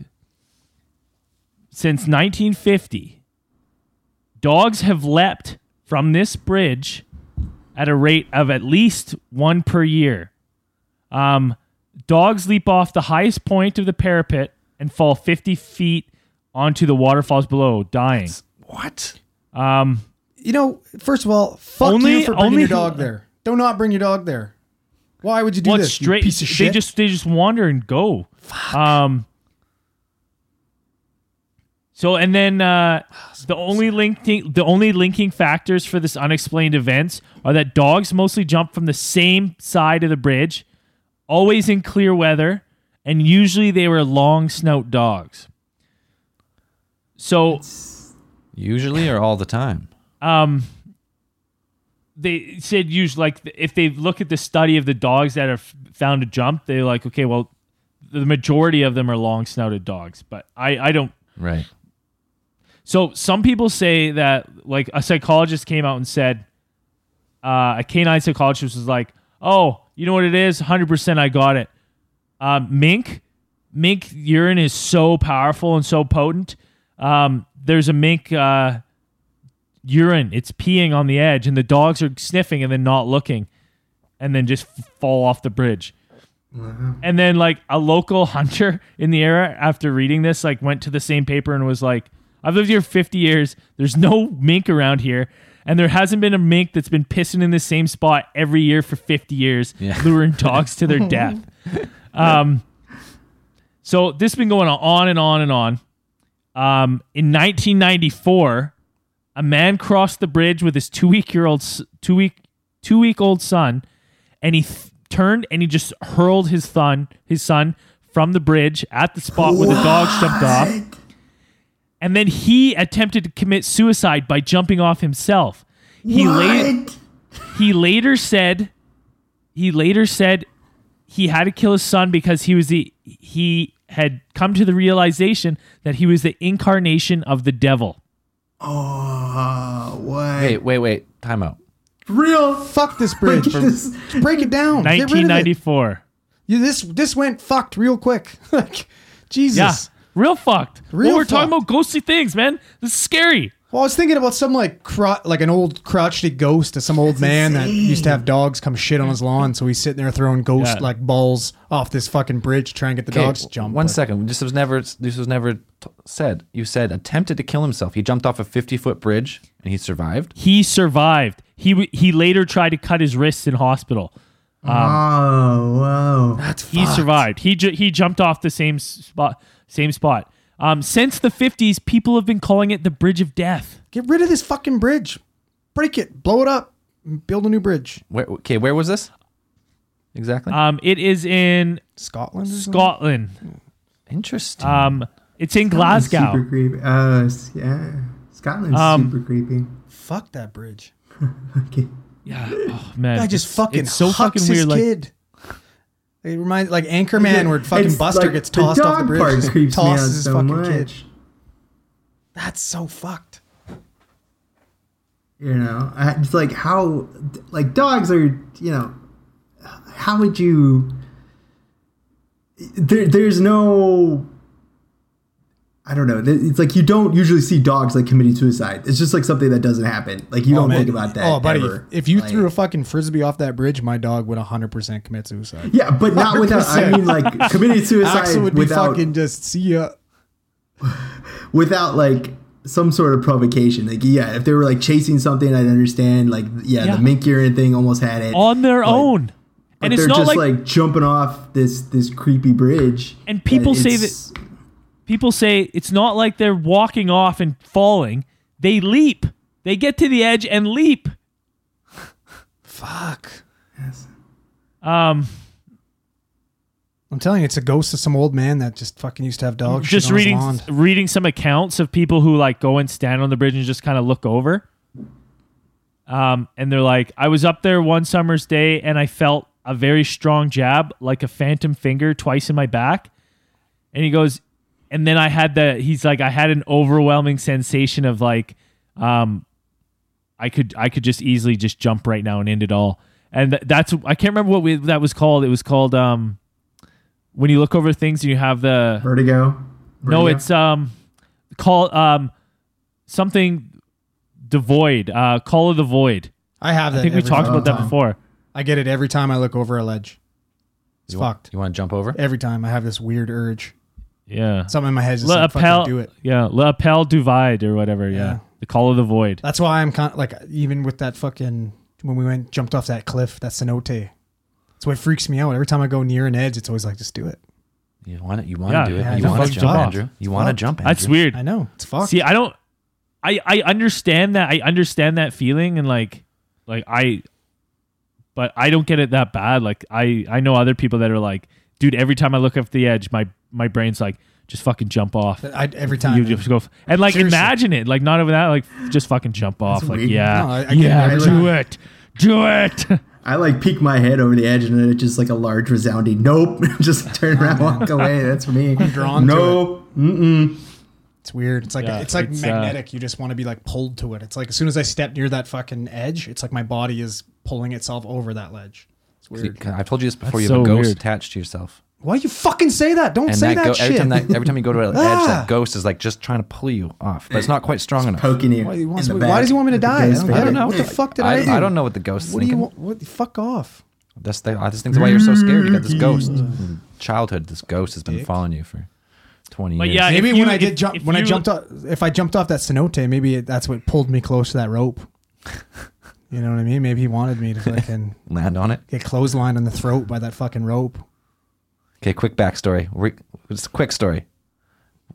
since nineteen fifty, dogs have leapt from this bridge at a rate of at least one per year. Um, dogs leap off the highest point of the parapet and fall fifty feet onto the waterfalls below, dying. That's, what? Um... You know, first of all, fuck only, you for bringing only, your dog there. Do not bring your dog there. Why would you do well, this, straight, you piece of shit? They just, they just wander and go. Fuck. Um, so, and then uh, oh, so the, only linking, the only linking factors for this unexplained events are that dogs mostly jump from the same side of the bridge, always in clear weather, and usually they were long-snout dogs. So... Usually or all the time? Um, they said use like if they look at the study of the dogs that are f- found to jump, they're like, okay, well, the majority of them are long snouted dogs, but I, I don't. Right. So some people say that like a psychologist came out and said, uh, a canine psychologist was like, oh, you know what it is? one hundred percent I got it. Um, mink, mink urine is so powerful and so potent. Um, there's a mink, uh, urine. It's peeing on the edge, and the dogs are sniffing and then not looking, and then just f- fall off the bridge. Mm-hmm. And then, like, a local hunter in the area, after reading this, like, went to the same paper and was like, I've lived here fifty years. There's no mink around here. And there hasn't been a mink that's been pissing in the same spot every year for fifty years, yeah. luring dogs to their death. Um, so this has been going on and on and on. Um, in nineteen ninety-four, a man crossed the bridge with his two-week-year-old, two-week, two-week-old son, and he th- turned and he just hurled his son, his son from the bridge at the spot what? where the dogs jumped off. And then he attempted to commit suicide by jumping off himself. He later he later said he later said he had to kill his son because he was the he had come to the realization that he was the incarnation of the devil. Oh, what? Wait, wait, wait. Time out. Real fuck this bridge. From, this. Break it down. nineteen ninety-four. Yeah, this this went fucked real quick. Like Jesus. Yeah. Real fucked. Real well, we're fucked. Talking about ghostly things, man. This is scary. Well, I was thinking about some like cro- like an old crotchety ghost of some old That's man insane. that used to have dogs come shit on his lawn. So he's sitting there throwing ghost yeah. like balls off this fucking bridge, trying to get the okay, dogs to jump. One but. second. This was never. This was never t- said. You said attempted to kill himself. He jumped off a fifty-foot bridge and he survived. He survived. He w- he later tried to cut his wrists in hospital. Um, oh, wow. That's fucked. He survived. He ju- he jumped off the same spot. Same spot. Um, since the fifties, people have been calling it the Bridge of Death. Get rid of this fucking bridge. Break it. Blow it up. Build a new bridge. Where, okay, where was this? Exactly. Um, it is in... Scotland? Scotland. Interesting. Um, it's in Scotland's Glasgow. Super creepy. Uh, yeah. Scotland's um, super creepy. Fuck that bridge. Okay. Yeah. Oh, man. I just it's, fucking it's so fucking weird. Like, kid. It reminds like Anchorman, where fucking it's Buster like gets tossed the off the bridge. Part just creeps tosses me his so fucking much. Kid. That's so fucked. You know, it's like how, like dogs are. You know, how would you? There, there's no. I don't know. It's like you don't usually see dogs like committing suicide. It's just like something that doesn't happen. Like you oh, don't man. think about that. Oh, buddy, ever. if you like, threw a fucking frisbee off that bridge, my dog would one hundred percent commit suicide. Yeah, but one hundred percent. Not without. I mean, like committing suicide Axel would be without fucking just see ya. Without like some sort of provocation. Like yeah, if they were like chasing something, I'd understand. Like yeah, yeah. the mink urine thing almost had it on their but, own. But and they're it's not just like, like jumping off this this creepy bridge. And people and say that. People say it's not like they're walking off and falling. They leap. They get to the edge and leap. Fuck. Yes. Um, I'm telling you, it's a ghost of some old man that just fucking used to have dogs. Just reading, reading some accounts of people who like go and stand on the bridge and just kind of look over. Um, and they're like, I was up there one summer's day and I felt a very strong jab, like a phantom finger, twice in my back. And he goes. And then I had the, he's like, I had an overwhelming sensation of like, um, I could, I could just easily just jump right now and end it all. And th- that's, I can't remember what we, that was called. It was called, um, when you look over things and you have the vertigo. vertigo. No, it's, um, call, um, something devoid, uh, Call of the Void. I have that. I think we talked about that before. I get it every time I look over a ledge. It's you fucked. Want, you want to jump over? Every time I have this weird urge. Yeah. Something in my head just like, fucking do it. Yeah. L'appel du vide or whatever. Yeah. yeah. The Call of the Void. That's why I'm con- like, even with that fucking, when we went, jumped off that cliff, that cenote. That's what freaks me out. Every time I go near an edge, it's always like, just do it. You want it. You want to yeah, do it. Yeah, you want to jump, Andrew. It's you want to jump, Andrew. That's weird. I know. It's fucked. See, I don't, I, I understand that. I understand that feeling and like, like I, but I don't get it that bad. Like I, I know other people that are like, dude, every time I look up the edge, my, my brain's like, just fucking jump off. I, every time. You just go f- and like, seriously. Imagine it. Like, not over that. Like, just fucking jump off. That's like, weird. yeah. No, I, I yeah, it. do I, it. Do it. I like peek my head over the edge and then it's just like a large resounding nope. Just turn around, walk away. That's me. I'm drawn nope. to it. Mm-mm. It's weird. It's like yeah, it's like it's, magnetic. Uh, you just want to be like pulled to it. It's like as soon as I step near that fucking edge, it's like my body is pulling itself over that ledge. It's weird. See, I've told you this before. That's you have so a ghost weird. attached to yourself. Why you fucking say that? Don't and say that, that go- shit. Every time, that, every time you go to an edge, ah. that ghost is like just trying to pull you off, but it's not quite strong it's enough. Poking you. Why, wants, why, why does he want me to die? I don't, I don't know. What the fuck did I, I do? I don't know what the ghost is what thinking. Do you want, what the fuck off? That's the, I just think that's why you're so scared. You got this ghost. In childhood, this ghost has been following you for twenty but years. Yeah, maybe when you, I did if, jump, if when you, I jumped off, if I jumped off that cenote, maybe it, that's what pulled me close to that rope. You know what I mean? Maybe he wanted me to fucking land on it. Get clotheslined on the throat by that fucking rope. Okay, quick backstory. We're, it's a quick story.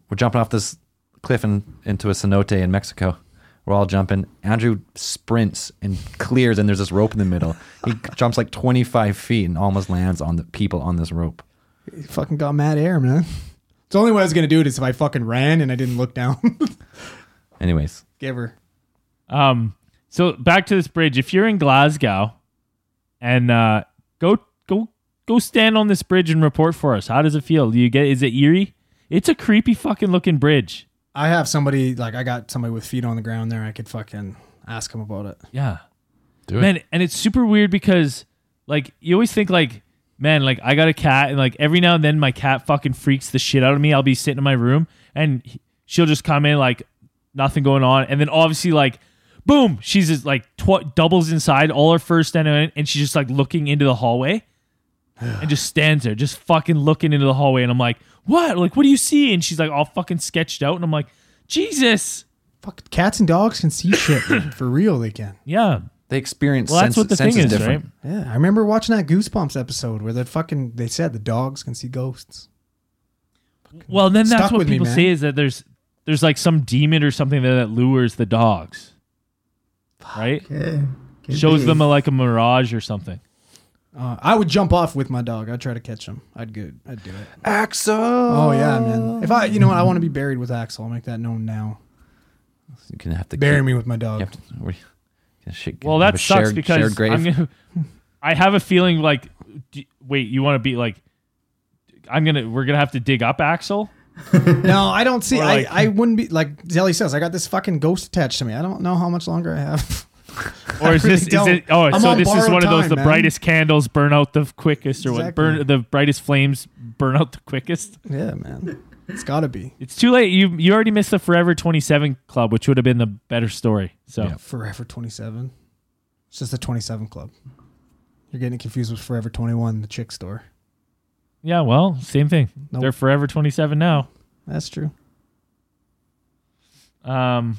We're jumping off this cliff in, into a cenote in Mexico. We're all jumping. Andrew sprints and clears, and there's this rope in the middle. He jumps like twenty-five feet and almost lands on the people on this rope. He fucking got mad air, man. The only way I was going to do it is if I fucking ran and I didn't look down. Anyways. Give her. Um, so back to this bridge. If you're in Glasgow, and uh, go go... Go stand on this bridge and report for us. How does it feel? Do you get? Is it eerie? It's a creepy fucking looking bridge. I have somebody like I got somebody with feet on the ground there. I could fucking ask him about it. Yeah, do it, man. And it's super weird because like you always think like, man, like I got a cat and like every now and then my cat fucking freaks the shit out of me. I'll be sitting in my room and she'll just come in like nothing going on, and then obviously like. Boom, she's just like tw- doubles inside all her fur standing, and she's just like looking into the hallway. And just stands there, just fucking looking into the hallway. And I'm like, what? Like, what do you see? And she's like all fucking sketched out. And I'm like, Jesus. Fucking cats and dogs can see shit. For real, they can. Yeah. They experience well, sense, that's what the thing is, different. Right? Yeah. I remember watching that Goosebumps episode where they fucking, they said the dogs can see ghosts. Fucking well, then that's what people me, say is that there's, there's like some demon or something there that lures the dogs. Fuck right? Yeah. Shows be. them a, like a mirage or something. Uh, I would jump off with my dog. I'd try to catch him. I'd good. I'd do it. Axel. Oh yeah, man. If I, you know what, I want to be buried with Axel. I'll make that known now. So you're gonna have to bury keep, me with my dog. To, we, share, well, that sucks shared, because shared I'm gonna, I have a feeling like, do, wait, you want to be like, I'm gonna, we're gonna have to dig up Axel. No, I don't see. Like, I, I wouldn't be like Zelly says. I got this fucking ghost attached to me. I don't know how much longer I have. Or is really this? Don't. Is it? Oh, I'm so this is one time, of those. The man. brightest candles burn out the quickest, or exactly. what? Burn the brightest flames burn out the quickest. Yeah, man, it's gotta be. It's too late. You you already missed the Forever twenty-seven Club, which would have been the better story. So yeah, Forever twenty-seven. It's just the twenty-seven Club. You're getting confused with Forever twenty-one, the chick store. Yeah, well, same thing. Nope. They're Forever twenty-seven now. That's true. Um.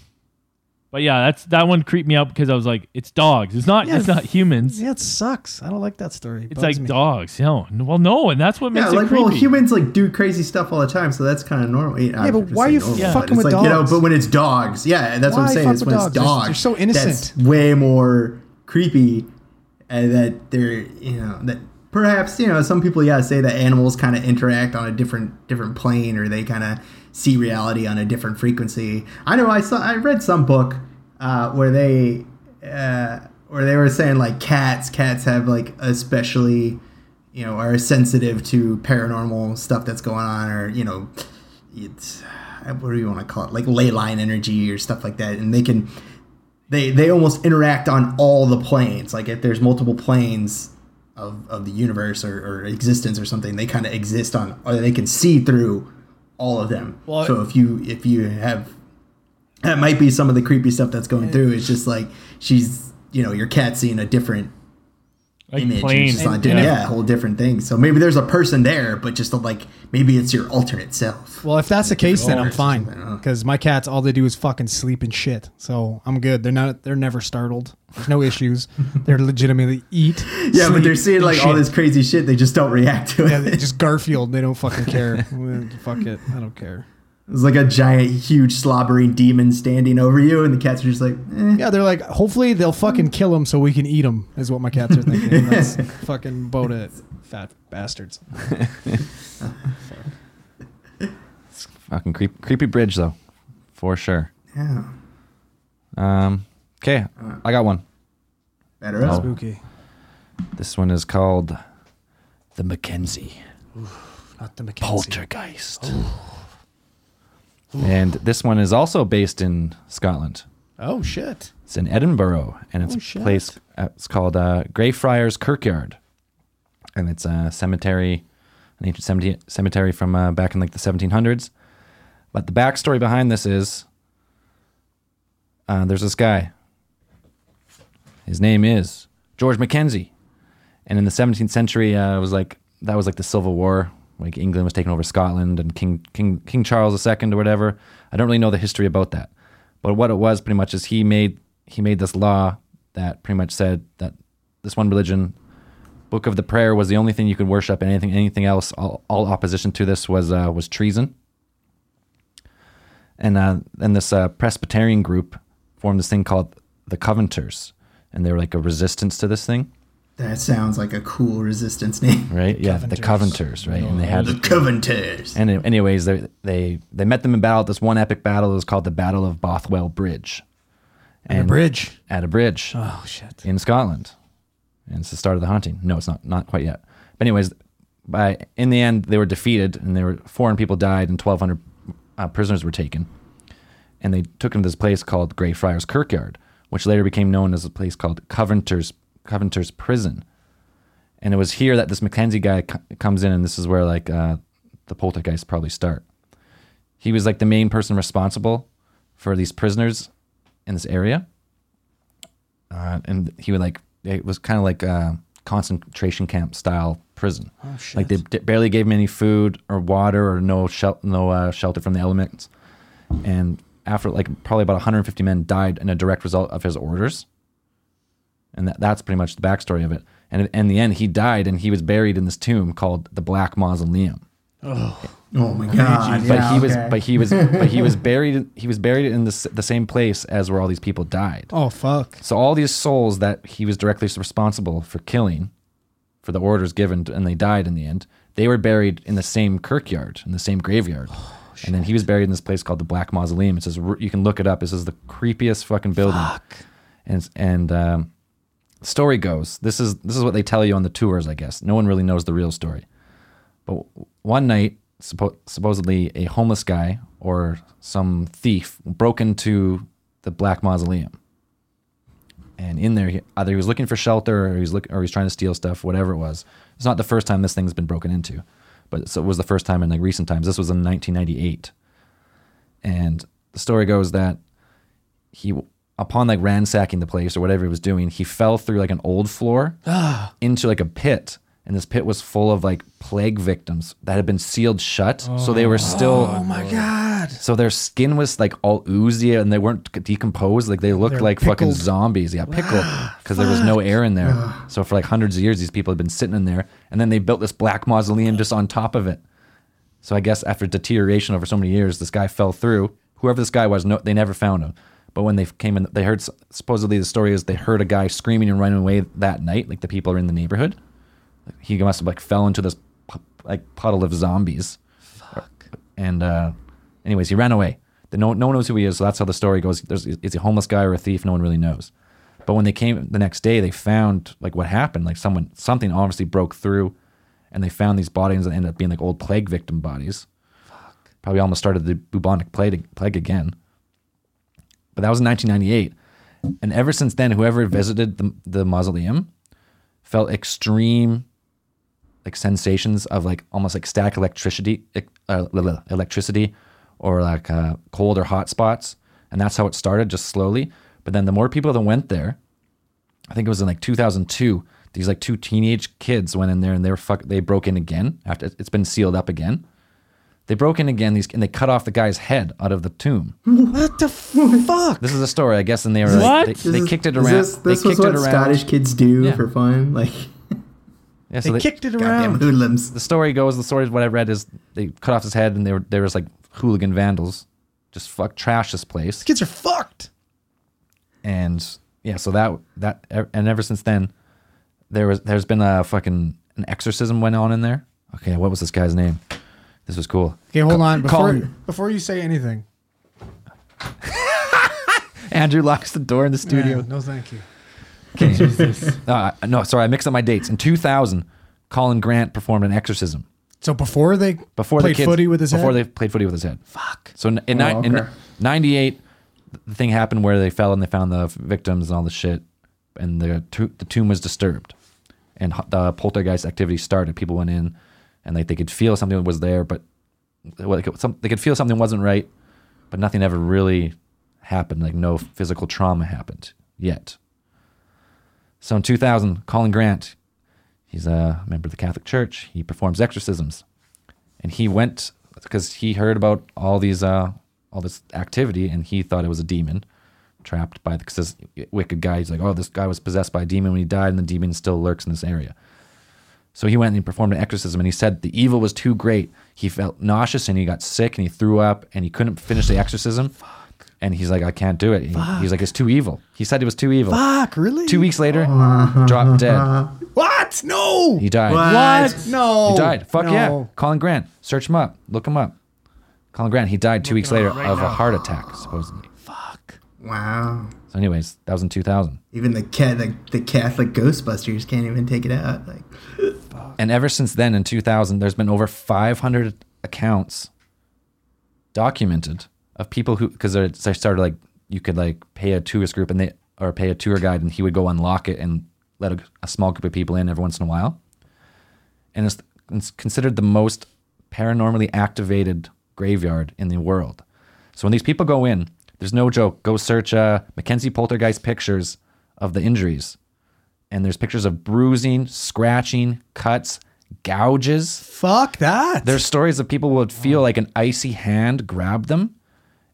But yeah, that's that one creeped me out because I was like, it's dogs. It's not yeah, it's not humans. Yeah, it sucks. I don't like that story. It it's like me. dogs. Yeah. Well, no, and that's what yeah, makes like, it creepy. Well, humans like do crazy stuff all the time, so that's kind of normal. Yeah, yeah but why are you normal, yeah. fucking with like, dogs? You know, but when it's dogs, yeah, and that's why what I'm saying is when dogs? it's dogs. They're, they're so innocent. That's way more creepy and that they're, you know, that perhaps, you know, some people yeah say that animals kind of interact on a different different plane, or they kind of see reality on a different frequency. I know I saw I read some book uh, where they uh, where they were saying like cats cats have like especially, you know, are sensitive to paranormal stuff that's going on, or you know, it's what do you want to call it, like ley line energy or stuff like that, and they can they they almost interact on all the planes. Like if there's multiple planes of of the universe or, or existence or something, they kind of exist on, or they can see through all of them. Well, so if you if you have, that might be some of the creepy stuff that's going yeah. through. It's just like she's, you know, your cat's seeing a different like image. She's just and, doing, yeah. yeah, a whole different thing. So maybe there's a person there, but just like maybe it's your alternate self. Well, if that's the case, then I'm fine because my cats, all they do is fucking sleep and shit. So I'm good. They're not. They're never startled. There's no issues. They're legitimately eat. Yeah, but they're seeing like shit. all this crazy shit. They just don't react to it. Yeah, they just Garfield. They don't fucking care. Fuck it. I don't care. It's like a giant, huge, slobbering demon standing over you, and the cats are just like, eh. Yeah, they're like, hopefully they'll fucking kill him so we can eat him, is what my cats are thinking. That's fucking about it, fat bastards. It's fucking creep, creepy bridge, though, for sure. Yeah. Um. Okay, I got one. Better oh. Spooky. This one is called The Mackenzie. Ooh, not the Mackenzie. Poltergeist. Ooh. Ooh. And this one is also based in Scotland. Oh, shit. It's in Edinburgh, and it's oh, a shit. place, uh, it's called uh, Greyfriars Kirkyard. And it's a cemetery an ancient cemetery from uh, back in like the seventeen hundreds. But the backstory behind this is uh, there's this guy. His name is George Mackenzie. And in the seventeenth century, uh, it was like, that was like the Civil War. Like England was taking over Scotland and King King King Charles the Second or whatever. I don't really know the history about that. But what it was pretty much is he made he made this law that pretty much said that this one religion, Book of the Prayer, was the only thing you could worship, and anything anything else, all, all opposition to this was uh, was treason. And uh, and this uh, Presbyterian group formed this thing called the Covenanters, and they were like a resistance to this thing. That sounds like a cool resistance name, right? Yeah, Covenanters. The Covenanters, right? No, and they had the Covenanters. And anyways, they they they met them in battle. This one epic battle is called the Battle of Bothwell Bridge. And at a bridge. At a bridge. Oh shit! In Scotland, and it's the start of the haunting. No, it's not not quite yet. But anyways, by in the end, they were defeated, and there were foreign people died, and twelve hundred uh, prisoners were taken. And they took them to this place called Greyfriars Kirkyard, which later became known as a place called Covenanters. Covenanters prison. And it was here that this Mackenzie guy co- comes in, and this is where like uh, the poltergeists probably start. He was like the main person responsible for these prisoners in this area. Uh, and he would like, it was kind of like a concentration camp style prison. Oh, shit. Like they d- barely gave him any food or water or no, shel- no uh, shelter from the elements. And after like probably about one hundred fifty men died in a direct result of his orders. And that, that's pretty much the backstory of it. And in the end, he died, and he was buried in this tomb called the Black Mausoleum. Oh, oh my God! But yeah, he was, okay. but he was, but he was buried. He was buried in the the same place as where all these people died. Oh fuck! So all these souls that he was directly responsible for killing, for the orders given, and they died in the end. They were buried in the same kirkyard, in the same graveyard. Oh, shit. And then he was buried in this place called the Black Mausoleum. It says you can look it up. It says the creepiest fucking building. Fuck. And and. Um, Story goes, this is this is what they tell you on the tours, I guess. No one really knows the real story. But one night, suppo- supposedly a homeless guy or some thief broke into the Black Mausoleum. And in there, he, either he was looking for shelter or he was, look, or he was trying to steal stuff, whatever it was. It's not the first time this thing's been broken into, but so it was the first time in like recent times. This was in nineteen ninety-eight. And the story goes that he... upon like ransacking the place or whatever he was doing, he fell through like an old floor into like a pit. And this pit was full of like plague victims that had been sealed shut. Oh, so they were still, oh my God. So their skin was like all oozy and they weren't decomposed. Like they looked They're like pickled. Fucking zombies. Yeah. Pickled. Cause there was no air in there. So for like hundreds of years, these people had been sitting in there, and then they built this Black Mausoleum just on top of it. So I guess after deterioration over so many years, this guy fell through. Whoever this guy was, no, they never found him. But when they came in, they heard, supposedly the story is they heard a guy screaming and running away that night. Like the people are in the neighborhood. He must have like fell into this like puddle of zombies. Fuck. And uh, anyways, he ran away. The, no, no one knows who he is. So that's how the story goes. There's, it's a homeless guy or a thief. No one really knows. But when they came the next day, they found like what happened. Like someone, something obviously broke through, and they found these bodies that ended up being like old plague victim bodies. Fuck. Probably almost started the bubonic plague, plague again. But that was in nineteen ninety-eight. And ever since then, whoever visited the, the mausoleum felt extreme like sensations of like almost like static electricity, uh, electricity or like uh, cold or hot spots. And that's how it started, just slowly. But then the more people that went there, I think it was in like two thousand two, these like two teenage kids went in there and they were fuck, they broke in again after it's been sealed up again. They broke in again, these, and they cut off the guy's head out of the tomb. What the fuck? This is a story, I guess, and they were like, what? They, they kicked it around. This, this they was what Scottish kids do yeah. for fun. Like, yeah, so they, they kicked it around. Goddamn hoodlums. The story goes, the story what I read is they cut off his head, and they were there was like hooligan vandals, just fuck trash this place. These kids are fucked. And yeah, so that that and ever since then, there was there's been a fucking an exorcism went on in there. Okay, what was this guy's name? This was cool. Okay, hold on. Before, before you say anything. Andrew locks the door in the studio. Man, no, thank you. Okay. Jesus. Uh, no, sorry. I mixed up my dates. In two thousand, Colin Grant performed an exorcism. So before they before played the kids, footy with his before head? Before they played footy with his head. Fuck. So in, in, oh, okay. in ninety-eight, the thing happened where they fell and they found the victims and all this shit. And the, to- the tomb was disturbed. And the poltergeist activity started. People went in. and like they could feel something was there, but they could, some, they could feel something wasn't right, but nothing ever really happened. Like no physical trauma happened yet. So in two thousand, Colin Grant, he's a member of the Catholic Church. He performs exorcisms, and he went because he heard about all these uh, all this activity, and he thought it was a demon trapped by the, cause this wicked guy. He's like, oh, this guy was possessed by a demon when he died, and the demon still lurks in this area. So he went and he performed an exorcism, and he said the evil was too great. He felt nauseous, and he got sick, and he threw up, and he couldn't finish the exorcism. And he's like, I can't do it. He, he's like, it's too evil. He said it was too evil. Fuck, really? Two weeks later, uh, dropped dead. What? No. He died. What? what? No. He died. Fuck no. yeah. Colin Grant. Search him up. Look him up. Colin Grant, he died two Looking weeks later right of now. a heart attack, supposedly. Fuck. Wow. So anyways, that was in two thousand. Even the ca- the, the Catholic Ghostbusters can't even take it out. Like, fuck. And ever since then, in two thousand, there's been over five hundred accounts documented of people who, because they started like, you could like pay a tourist group and they, or pay a tour guide, and he would go unlock it and let a, a small group of people in every once in a while. And it's, it's considered the most paranormally activated graveyard in the world. So when these people go in, there's no joke, go search uh, Mackenzie Poltergeist pictures of the injuries. And there's pictures of bruising, scratching, cuts, gouges. Fuck that. There's stories of people would feel like an icy hand grab them,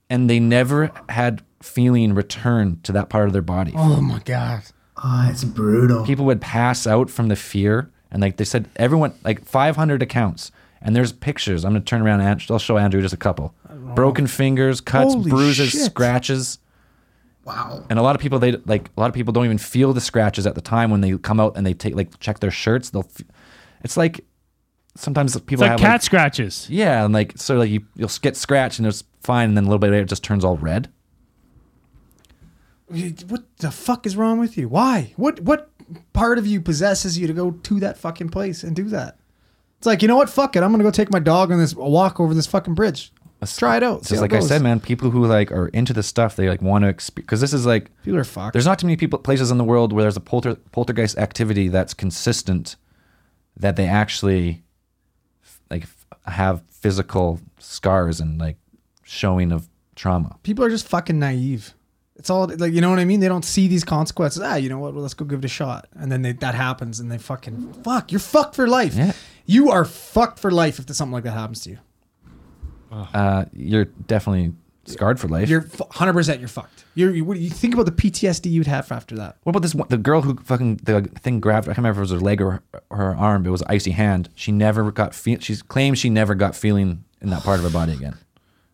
and they never had feeling return to that part of their body. Oh my God. Oh, it's brutal. People would pass out from the fear. And like they said, everyone, like five hundred accounts. And there's pictures. I'm going to turn around and I'll show Andrew just a couple. Broken fingers, cuts, Holy bruises, shit. scratches. Wow. And a lot of people, they like, a lot of people don't even feel the scratches at the time when they come out and they take, like, check their shirts. They'll, f- it's like, sometimes people it's like have cat like, scratches. Yeah. And like, so like you, you'll get scratched and it's fine. And then a little bit later, it just turns all red. What the fuck is wrong with you? Why? What, what part of you possesses you to go to that fucking place and do that? It's like, you know what? Fuck it. I'm going to go take my dog on this walk over this fucking bridge. Let's try it out. Just like I said, man, people who like are into this stuff, they like want to experience, because this is like, people are fucked. There's not too many people, places in the world where there's a polter, poltergeist activity that's consistent, that they actually like have physical scars and like showing of trauma. People are just fucking naive. It's all like, you know what I mean? They don't see these consequences. Ah, you know what? Well, let's go give it a shot. And then they, that happens and they fucking fuck. You're fucked for life. Yeah. You are fucked for life if something like that happens to you. Uh, you're definitely scarred for life. You're one hundred percent you're fucked. You're, you, you think about the P T S D you'd have after that. What about this one, the girl who fucking, the thing grabbed, I can't remember if it was her leg or her, her arm, but it was an icy hand. She never got, fe- she claims she never got feeling in that part of her body again.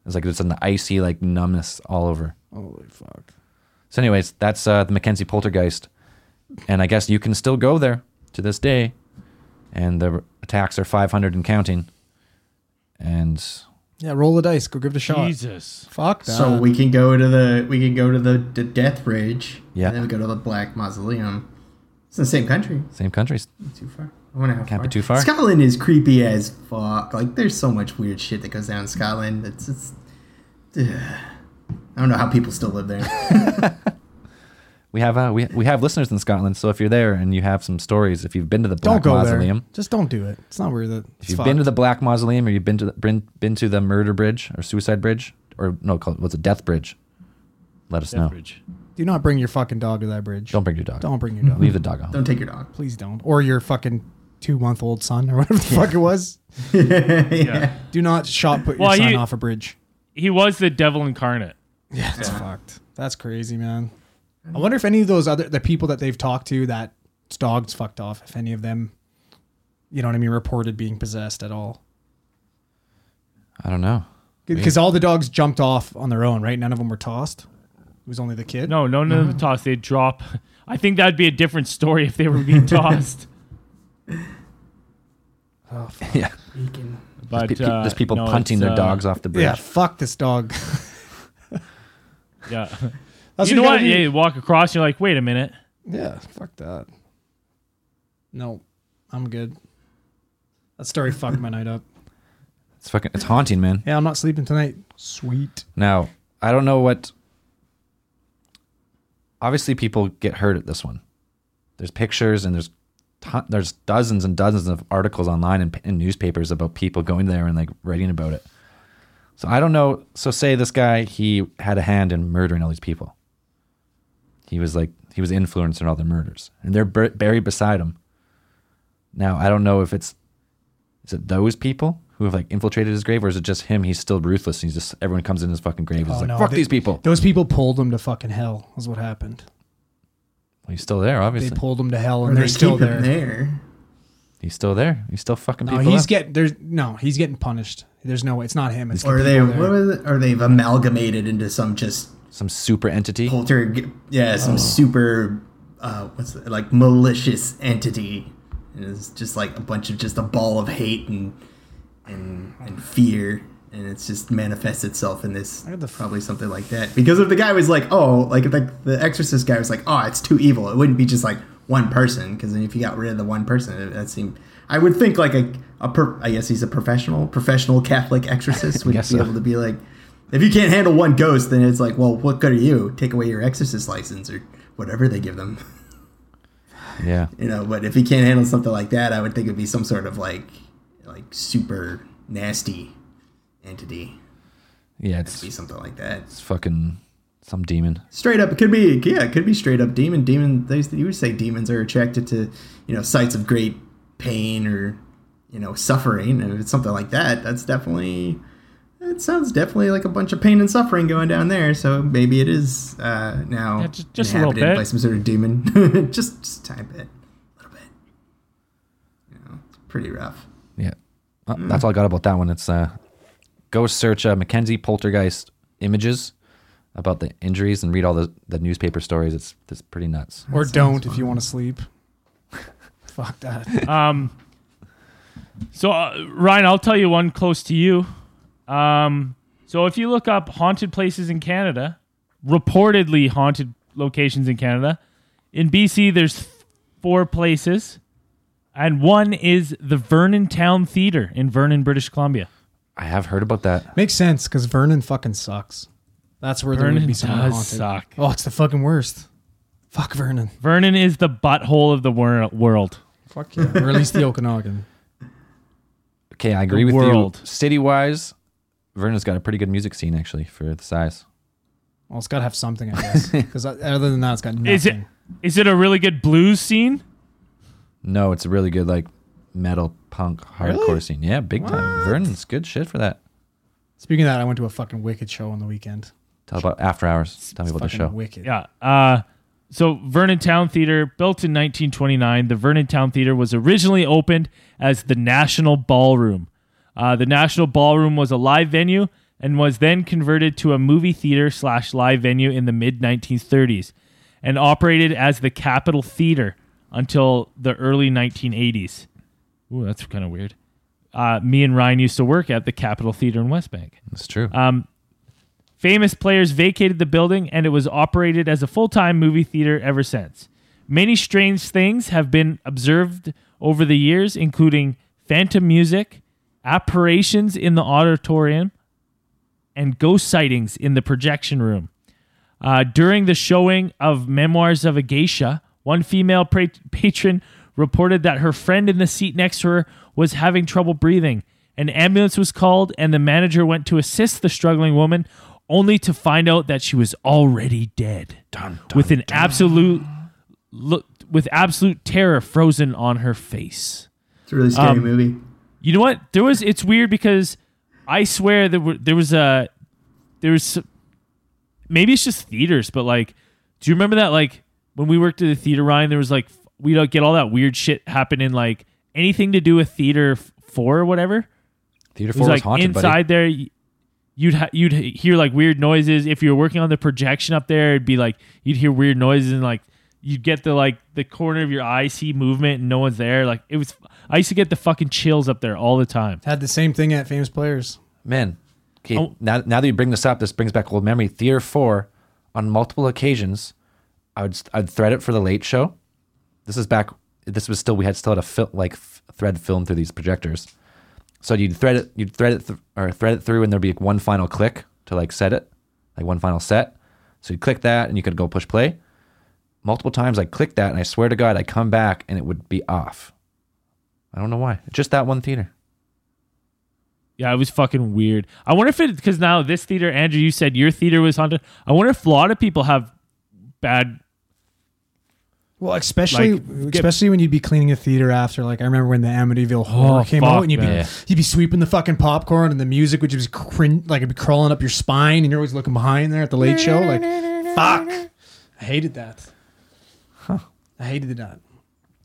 It's like it's an icy like numbness all over. Holy fuck. So anyways, that's uh, the Mackenzie Poltergeist. And I guess you can still go there to this day. And the attacks are five hundred and counting. And yeah, roll the dice. Go give it a shot. Jesus. Fuck that. So we can go to the we can go to the, the Death Bridge. Yeah. And then we go to the Black Mausoleum. It's in the same country. Same countries. Not too far. I wonder how Can't far. be too far. Scotland is creepy as fuck. Like, there's so much weird shit that goes down in Scotland. It's, it's uh, I don't know how people still live there. we have uh, we we have listeners in Scotland, so if you're there and you have some stories, if you've been to the Black don't go Mausoleum, there. Just don't do it. It's not worth it. If you've fucked. been to the Black Mausoleum, or you've been to the, been, been to the Murder Bridge or Suicide Bridge, or no, what's it, Death Bridge? Let us Death know. Bridge. Do not bring your fucking dog to that bridge. Don't bring your dog. Don't bring your dog. Leave the dog out. Don't take your dog. Please don't. Or your fucking two-month-old son or whatever the yeah. fuck it was. yeah. Yeah. Do not shot put your well, son he, off a bridge. He was the devil incarnate. Yeah, that's yeah. fucked. That's crazy, man. I wonder if any of those other, the people that they've talked to that dog's fucked off, if any of them, you know what I mean, reported being possessed at all. I don't know. Because all the dogs jumped off on their own, right? None of them were tossed. It was only the kid? No, no, no, the toss. They'd drop. I think that'd be a different story if they were being tossed. Oh, fuck. Yeah. But, there's, pe- uh, there's people no, punting their uh, dogs off the bridge. Yeah, fuck this dog. yeah. That's you know you what? Yeah, you walk across and you're like, wait a minute. Yeah, fuck that. No, I'm good. That story fucked my night up. It's fucking. It's haunting, man. Yeah, I'm not sleeping tonight. Sweet. Now, I don't know what... Obviously, people get hurt at this one. There's pictures and there's ton, there's dozens and dozens of articles online and in newspapers about people going there and like writing about it. So I don't know. So say this guy, he had a hand in murdering all these people. He was like, he was influenced in all the murders, and they're bur- buried beside him. Now, I don't know if it's, is it those people who have like infiltrated his grave, or is it just him? He's still ruthless. He's just, everyone comes in his fucking grave. He's oh, like, no. fuck they, these people. Those people pulled him to fucking hell is what happened. Well, he's still there, obviously. They pulled him to hell, and or they're they still there. there. He's still there. He's still fucking no, people he's up. Get, there's, no, he's getting punished. There's no way. It's not him. It's or, they, what was it? Or they've amalgamated into some just... Some super entity? Polter, yeah, some oh. super, uh, what's it, like malicious entity. And it's just like a bunch of just a ball of hate and and and fear. And it's just manifests itself in this, probably something like that. Because if the guy was like, oh, like the, the Exorcist guy was like, oh, it's too evil. It wouldn't be just like one person. Because then if you got rid of the one person, that seemed, I would think like a, a per, I guess he's a professional, professional Catholic exorcist would be so. able to be like, if you can't handle one ghost, then it's like, well, what good are you? Take away your exorcist license or whatever they give them. Yeah. You know, but if he can't handle something like that, I would think it'd be some sort of like, like super nasty entity. Yeah, it's, it could be something like that. It's fucking some demon. Straight up, it could be yeah, it could be straight up demon. Demon. They you would say demons are attracted to, you know, sites of great pain or, you know, suffering. And if it's something like that, that's definitely. It sounds definitely like a bunch of pain and suffering going down there. So maybe it is uh, now yeah, just, just inhabited a bit. By some sort of demon. just, just a tiny bit, a little bit. You know, it's pretty rough. Yeah, well, mm. that's all I got about that one. It's uh. Go search uh, Mackenzie Poltergeist images about the injuries and read all the, the newspaper stories. It's it's pretty nuts. Or don't if you want to sleep. Fuck that. Um. So uh, Ryan, I'll tell you one close to you. Um. So if you look up haunted places in Canada, reportedly haunted locations in Canada, in B C there's four places, and one is the Vernon Town Theater in Vernon, British Columbia. I have heard about that. Makes sense, because Vernon fucking sucks. That's where Vernon there would be something haunted. Suck. Oh, it's the fucking worst. Fuck Vernon. Vernon is the butthole of the wor- world. Fuck yeah. Or at least the Okanagan. Okay, I agree the with world. You. City-wise, Vernon's got a pretty good music scene, actually, for the size. Well, it's got to have something, I guess. Because other than that, it's got nothing. Is it, is it a really good blues scene? No, it's a really good, like, metal punk hardcore really? Scene. Yeah, big what? Time. Vernon's good shit for that. Speaking of that, I went to a fucking wicked show on the weekend. Tell about After Hours. Tell it's me about the show. Wicked. Yeah. Uh, so Vernon Town Theater, built in nineteen twenty-nine, the Vernon Town Theater was originally opened as the National Ballroom. Uh, the National Ballroom was a live venue and was then converted to a movie theater slash live venue in the mid nineteen thirties and operated as the Capitol Theater until the early nineteen eighties. Ooh, that's kind of weird. Uh, me and Ryan used to work at the Capitol Theater in West Bank. That's true. Um, Famous Players vacated the building, and it was operated as a full-time movie theater ever since. Many strange things have been observed over the years, including phantom music, apparitions in the auditorium, and ghost sightings in the projection room. Uh, during the showing of Memoirs of a Geisha, one female pra- patron reported that her friend in the seat next to her was having trouble breathing. An ambulance was called, and the manager went to assist the struggling woman, only to find out that she was already dead, dun, dun, with an dun. absolute look, with absolute terror frozen on her face. It's a really scary um, movie. You know what? There was. It's weird because I swear there were, there was a there was maybe it's just theaters, but like, do you remember that like when we worked at the theater, Ryan? There was like. We don't get all that weird shit happening, like anything to do with theater four or whatever. Theater four was, like, was haunted, inside buddy. There, you'd ha- you'd hear like weird noises. If you were working on the projection up there, it'd be like you'd hear weird noises and like you'd get the like the corner of your eye see movement and no one's there. Like it was, I used to get the fucking chills up there all the time. Had the same thing at Famous Players. Man, okay, oh. now now that you bring this up, this brings back old memory. Theater four, on multiple occasions, I would I'd thread it for the late show. This is back. This was still. We had still had a fil- like f- thread film through these projectors. So you'd thread it. You'd thread it th- or thread it through, and there'd be like one final click to like set it, like one final set. So you'd click that, and you could go push play. Multiple times I clicked that, and I swear to God, I come back, and it would be off. I don't know why. Just that one theater. Yeah, it was fucking weird. I wonder if it... Because now this theater, Andrew, you said your theater was haunted. I wonder if a lot of people have bad... Well, especially like, especially when you'd be cleaning a theater after. Like, I remember when the Amityville Horror oh, came fuck, out, and you'd be man. you'd be sweeping the fucking popcorn, and the music would just cringe, like, it'd be crawling up your spine, and you're always looking behind there at the late show. Like, fuck. I hated that. Huh. I hated that.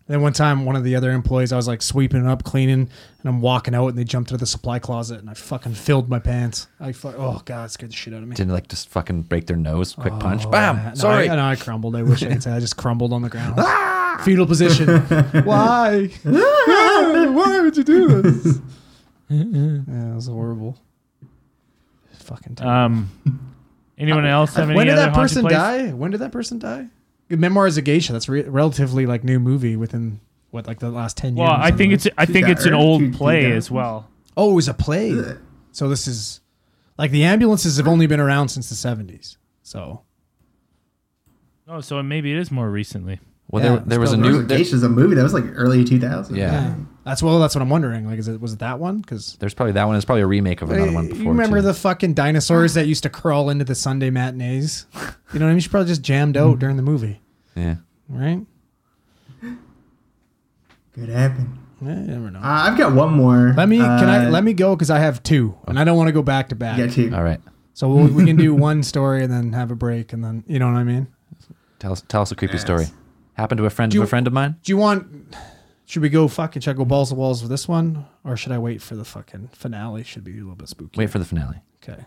Then one time, one of the other employees, I was like sweeping up, cleaning, and I'm walking out, and they jumped into the supply closet, and I fucking filled my pants. I fuck, oh god, it scared the shit out of me. Didn't like just fucking break their nose, quick oh, punch, bam. No, sorry, I, no, I crumbled. I wish I could say I just crumbled on the ground, ah! Fetal position. Why? Why would you do this? Yeah, it was horrible. Fucking terrible. Um, anyone else have any when did other that person place? die? When did that person die? Memoirs of Geisha. That's a re- relatively like new movie within what like the last ten years. Well, I think like. it's I think it's an old play as well. Oh, it was a play. Ugh. So this is like the ambulances have only been around since the seventies. So oh, so maybe it is more recently. Well, yeah, there there was a new Geisha is a movie that was like early two thousands. Yeah. yeah. That's well, that's what I'm wondering. Like, is it was it that one? Because there's probably that one. It's probably a remake of another I, one before. You remember too. The fucking dinosaurs that used to crawl into the Sunday matinees? You know what I mean? She probably just jammed out during the movie. Yeah. Right. Could happen. Yeah, you never know. Uh, I've got one more. Let me uh, can I let me go because I have two and I don't want to go back to back. You got two. All right. So we'll, we can do one story and then have a break and then you know what I mean? Tell us tell us a creepy yes. story. Happened to a friend you, of a friend of mine. Do you want? Should we go fucking check go balls to walls with this one, or should I wait for the fucking finale? Should be a little bit spooky. Wait for the finale. Okay.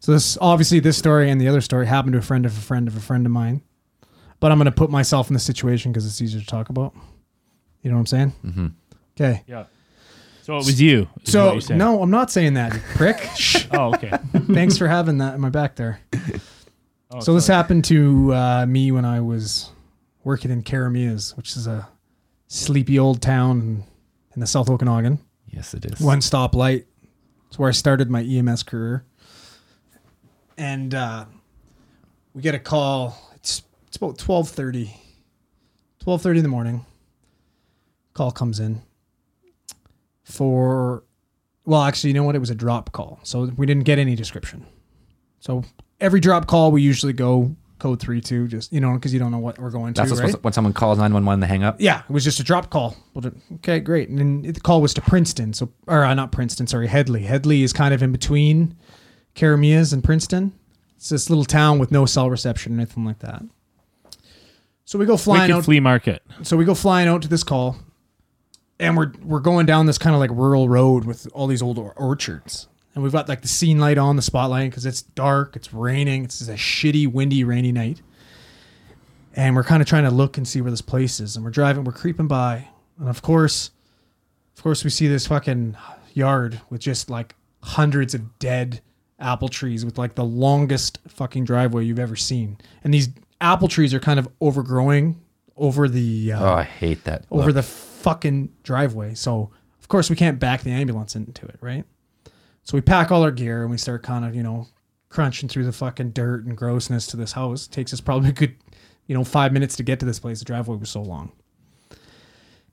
So this obviously this story and the other story happened to a friend of a friend of a friend of mine, but I'm gonna put myself in this situation because it's easier to talk about. You know what I'm saying? Mm-hmm. Okay. Yeah. So it was you. So no, I'm not saying that, you prick. Oh, okay. Thanks for having that in my back there. Oh, so sorry. This happened to uh, me when I was working in Keremeos, which is a sleepy old town in the South Okanagan. Yes, it is. One stoplight. It's where I started my E M S career. And uh, we get a call. It's it's about twelve thirty. twelve thirty in the morning. Call comes in for, well, actually, you know what? It was a drop call. So we didn't get any description. So every drop call, we usually go code three two, just you know, because you don't know what we're going to. That's right? When someone calls nine one one, they hang up. Yeah, it was just a drop call. Okay, great. And then the call was to Princeton, so or uh, not Princeton, sorry, Headley. Headley is kind of in between Keremeos and Princeton. It's this little town with no cell reception or anything like that. So we go flying Wicked out flea market. So we go flying out to this call, and we're we're going down this kind of like rural road with all these old or- orchards. And we've got like the scene light on, the spotlight, because it's dark, it's raining, it's a shitty, windy, rainy night. And we're kind of trying to look and see where this place is. And we're driving, we're creeping by. And of course, of course we see this fucking yard with just like hundreds of dead apple trees with like the longest fucking driveway you've ever seen. And these apple trees are kind of overgrowing over the... Uh, oh, I hate that. Over look. the fucking driveway. So of course we can't back the ambulance into it, right? So we pack all our gear and we start kind of, you know, crunching through the fucking dirt and grossness to this house. It takes us probably a good, you know, five minutes to get to this place. The driveway was so long.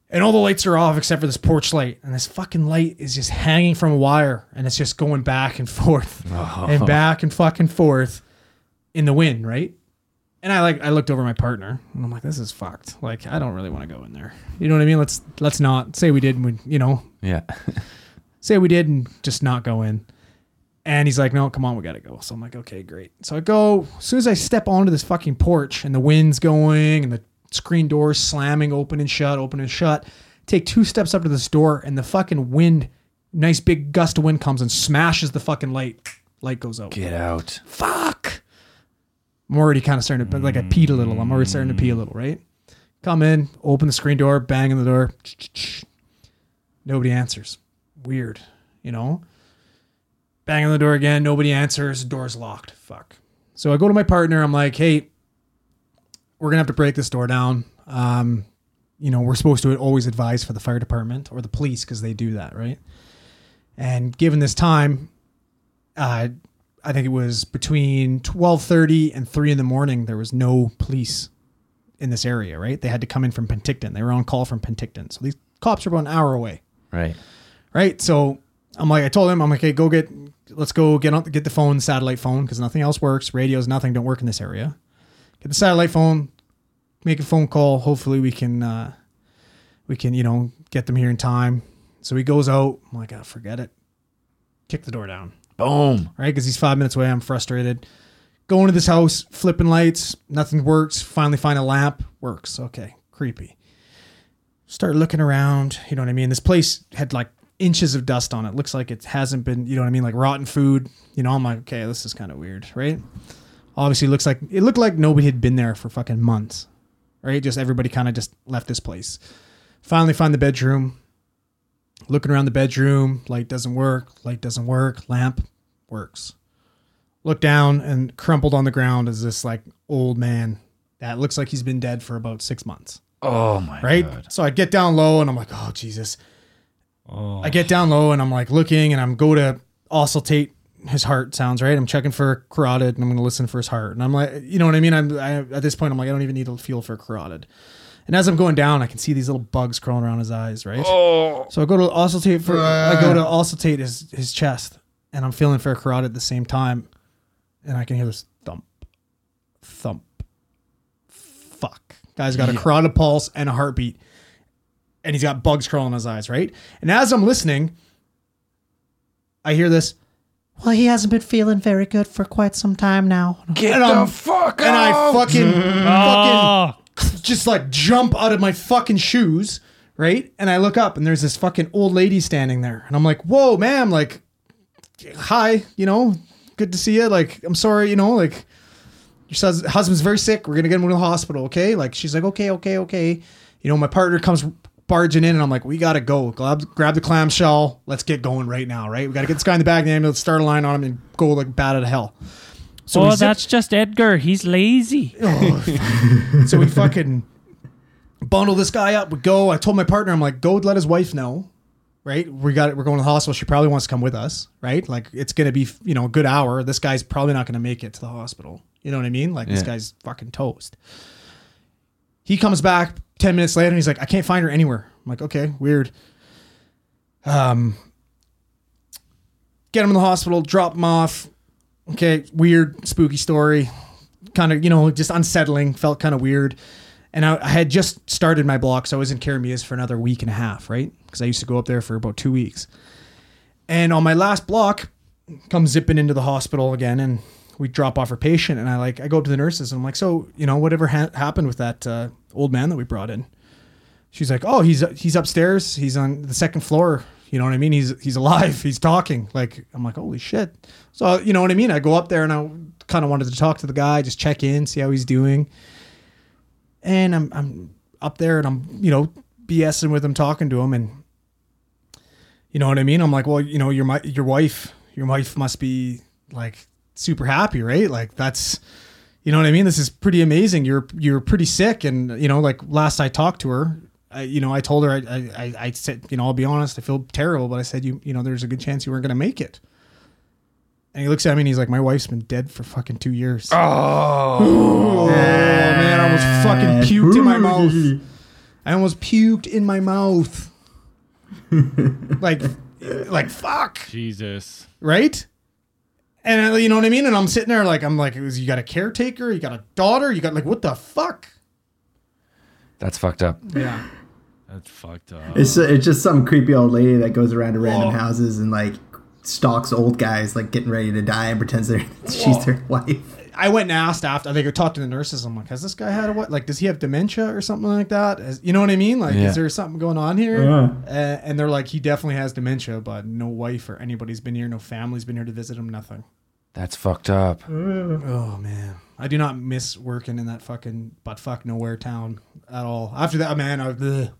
And all the lights are off except for this porch light. And this fucking light is just hanging from a wire. And it's just going back and forth oh. and back and fucking forth in the wind, right? And I like I looked over at my partner and I'm like, this is fucked. Like, I don't really want to go in there. You know what I mean? Let's let's not say we did and we, you know. Yeah. Say we did and just not go in. And he's like, no, come on, we got to go. So I'm like, okay, great. So I go, as soon as I step onto this fucking porch and the wind's going and the screen door's slamming open and shut, open and shut, take two steps up to this door and the fucking wind, nice big gust of wind comes and smashes the fucking light. Light goes out. Get out. Fuck. I'm already kind of starting to, like I peed a little. I'm already starting to pee a little, right? Come in, open the screen door, bang on the door. Nobody answers. Weird, you know, bang on the door again. Nobody answers. Door's locked. Fuck. So I go to my partner. I'm like, hey, we're going to have to break this door down. Um, you know, we're supposed to always advise for the fire department or the police because they do that. Right. And given this time, uh, I think it was between twelve thirty and three in the morning. There was no police in this area, right? They had to come in from Penticton. They were on call from Penticton. So these cops are about an hour away. Right. Right. So I'm like, I told him, I'm like, hey, go get, let's go get on, get the phone, satellite phone, because nothing else works. Radios, nothing, don't work in this area. Get the satellite phone, make a phone call. Hopefully we can, uh, we can, you know, get them here in time. So he goes out. I'm like, oh, forget it. Kick the door down. Boom. Right? Because he's five minutes away. I'm frustrated. Go into this house, flipping lights. Nothing works. Finally find a lamp. Works. Okay. Creepy. Start looking around. You know what I mean? This place had like inches of dust on it. Looks like it hasn't been, you know what I mean? Like rotten food. You know, I'm like, okay, this is kind of weird, right? Obviously, looks like it looked like nobody had been there for fucking months, right? Just everybody kind of just left this place. Finally find the bedroom. Looking around the bedroom, light doesn't work, light doesn't work, lamp works. Look down, and crumpled on the ground is this like old man that looks like he's been dead for about six months. Oh my right? God. So I get down low and I'm like, oh Jesus. Oh. I get down low and I'm like looking and I'm go to auscultate his heart sounds, right? I'm checking for carotid and I'm going to listen for his heart. And I'm like, you know what I mean? I'm I, at this point, I'm like, I don't even need to feel for carotid. And as I'm going down, I can see these little bugs crawling around his eyes, right? Oh. So I go to auscultate for uh. I go to auscultate his, his chest, and I'm feeling for a carotid at the same time, and I can hear this thump, thump. Fuck, guy's got a yeah. carotid pulse and a heartbeat, and he's got bugs crawling in his eyes, right? And as I'm listening, I hear this. Well, he hasn't been feeling very good for quite some time now. Get and the I'm, fuck and out! And I fucking fucking. Oh. Just like jump out of my fucking shoes, right? And I look up and there's this fucking old lady standing there. And I'm like, whoa, ma'am, like, hi, you know, good to see you. Like, I'm sorry, you know, like, your husband's very sick. We're going to get him to the hospital, okay? Like, she's like, okay, okay, okay. You know, my partner comes barging in and I'm like, we got to go. Grab, grab the clamshell. Let's get going right now, right? We got to get this guy in the back of the ambulance, start a line on him and go like bat out of hell. So oh, that's zip- just Edgar. He's lazy. Oh. So we fucking bundle this guy up. We go. I told my partner, I'm like, go let his wife know, right? We got it. We're going to the hospital. She probably wants to come with us, right? Like it's going to be, you know, a good hour. This guy's probably not going to make it to the hospital. You know what I mean? Like yeah. This guy's fucking toast. He comes back ten minutes later and he's like, I can't find her anywhere. I'm like, okay, weird. Um, Get him in the hospital, drop him off. Okay, weird, spooky story, kind of, you know, just unsettling, felt kind of weird. And I, I had just started my block, so I was in Keremeos for another week and a half, right? Because I used to go up there for about two weeks. And on my last block, come zipping into the hospital again, and we drop off our patient, and I like I go to the nurses, and I'm like, so, you know, whatever ha- happened with that uh, old man that we brought in? She's like, oh, he's he's upstairs, he's on the second floor. You know what I mean? He's he's alive. He's talking. Like I'm like, holy shit. So you know what I mean? I go up there and I kind of wanted to talk to the guy, just check in, see how he's doing. And I'm I'm up there and I'm you know BSing with him, talking to him, and you know what I mean? I'm like, well, you know, your your wife, your wife must be like super happy, right? Like that's, you know what I mean? This is pretty amazing. You're you're pretty sick, and you know, like last I talked to her. I, you know, I told her, I, I, I said, you know, I'll be honest, I feel terrible, but I said, you, you know, there's a good chance you weren't going to make it. And he looks at me and he's like, my wife's been dead for fucking two years. Oh, Ooh, man. man, I almost fucking puked in my mouth. I almost puked in my mouth. like, like, fuck. Jesus. Right? And you know what I mean? And I'm sitting there like, I'm like, you got a caretaker, you got a daughter, you got like, what the fuck? That's fucked up. Yeah. That's fucked up. It's just, it's just some creepy old lady that goes around to random Whoa. houses and like stalks old guys like getting ready to die and pretends they're she's their wife. I went and asked after. I think I talked to the nurses. I'm like, has this guy had a what? Like, does he have dementia or something like that? Has, you know what I mean? Like, yeah. Is there something going on here? Yeah. Uh, and they're like, he definitely has dementia, but no wife or anybody's been here. No family's been here to visit him. Nothing. That's fucked up. Oh, man. I do not miss working in that fucking butt fuck nowhere town at all. After that, man, I,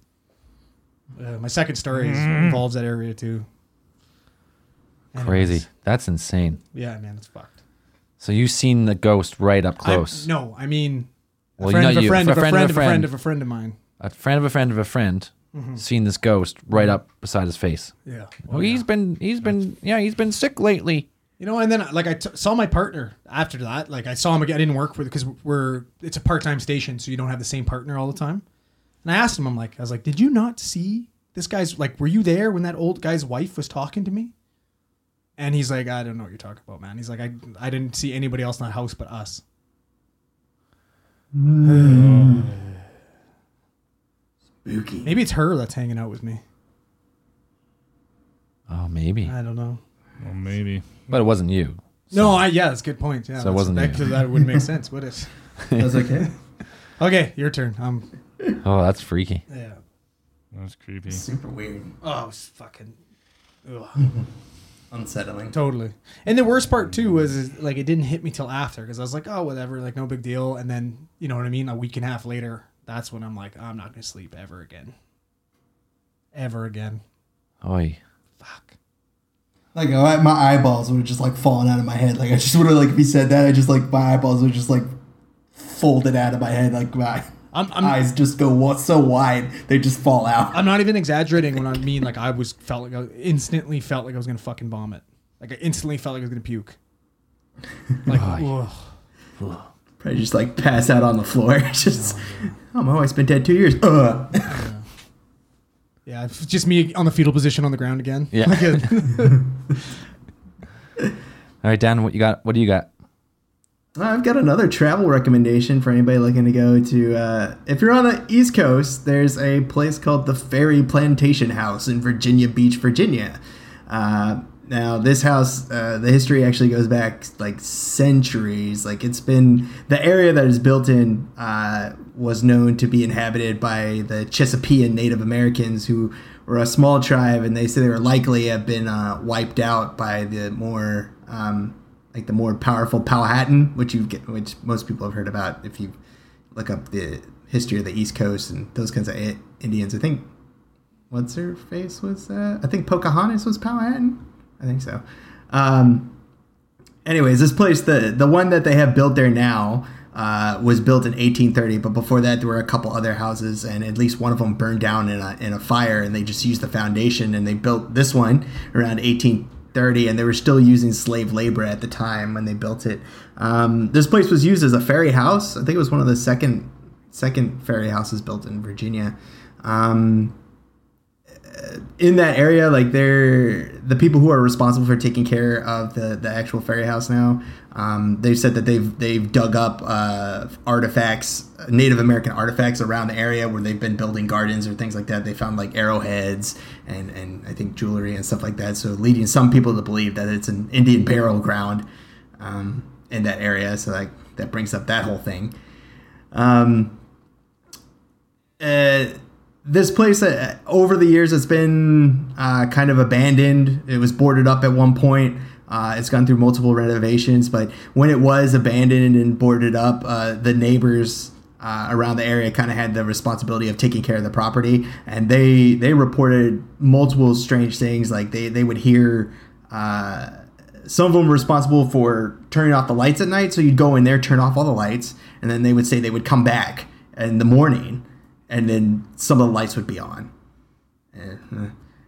uh, my second story is, mm. involves that area too. Anyways. Crazy. That's insane. Yeah, man, it's fucked. So you've seen the ghost right up close? I'm, no, I mean, a friend of a friend of a friend of a friend of a friend of mine. A friend of a friend of a friend. Mm-hmm. Seen this ghost right up beside his face. Yeah. Well, oh, he's yeah. been, he's been, yeah, he's been sick lately. You know, and then like I t- saw my partner after that. Like I saw him again. I didn't work with because we're it's a part-time station, so you don't have the same partner all the time. And I asked him, I'm like, I was like, did you not see this guy's like? Were you there when that old guy's wife was talking to me? And he's like, I don't know what you're talking about, man. He's like, I I didn't see anybody else in that house but us. Mm. Spooky. Maybe it's her that's hanging out with me. Oh, maybe. I don't know. Well, maybe. But it wasn't you. So. No, I yeah, that's a good point. Yeah, so it wasn't that, you. That wouldn't make sense, would it? That's okay. Okay, your turn. Um, oh, that's freaky. Yeah. That was creepy. Super weird. Oh, it was fucking... Unsettling. Totally. And the worst part, too, was is, like it didn't hit me till after because I was like, oh, whatever, like no big deal. And then, you know what I mean? A week and a half later, that's when I'm like, I'm not going to sleep ever again. Ever again. Oy. Fuck. Like my eyeballs would have just like fallen out of my head. Like I just would have like if he said that, I just like my eyeballs would just like folded out of my head. Like my I'm, I'm, eyes just go so wide they just fall out. I'm not even exaggerating when I mean like I was felt like I instantly felt like I was gonna fucking vomit. Like I instantly felt like I was gonna puke. Like whoa. Whoa. Probably just like pass out on the floor. Just oh my, wife's been dead two years. Ugh. Yeah. Yeah, it's just me on the fetal position on the ground again. Yeah. All right, Dan, what you got? What do you got? I've got another travel recommendation for anybody looking to go to. Uh, if you're on the East Coast, there's a place called the Ferry Plantation House in Virginia Beach, Virginia. Uh, now, this house, uh, the history actually goes back like centuries. Like it's been the area that is built in. Uh, was known to be inhabited by the Chesapean Native Americans, who were a small tribe, and they say they were likely have been uh, wiped out by the more um, like the more powerful Powhatan, which you get, which most people have heard about if you look up the history of the East Coast and those kinds of I- Indians. I think what's her face was uh, I think Pocahontas was Powhatan. I think so. Um, anyways, this place, the the one that they have built there now. Uh, was built in eighteen thirty, but before that there were a couple other houses, and at least one of them burned down in a in a fire, and they just used the foundation, and they built this one around eighteen thirty, and they were still using slave labor at the time when they built it. Um, this place was used as a ferry house. I think it was one of the second second ferry houses built in Virginia. Um, in that area, like they're the people who are responsible for taking care of the, the actual ferry house now. Um, they've said that they've they've dug up uh, artifacts, Native American artifacts around the area where they've been building gardens or things like that. They found like arrowheads and, and I think jewelry and stuff like that. So leading some people to believe that it's an Indian burial ground um, in that area. So like that brings up that whole thing. Um, uh, This place, uh, over the years, it's been uh, kind of abandoned. It was boarded up at one point. Uh, it's gone through multiple renovations, but when it was abandoned and boarded up, uh, the neighbors uh, around the area kind of had the responsibility of taking care of the property, and they they reported multiple strange things. Like they, they would hear... Uh, some of them were responsible for turning off the lights at night, so you'd go in there, turn off all the lights, and then they would say they would come back in the morning. And then some of the lights would be on.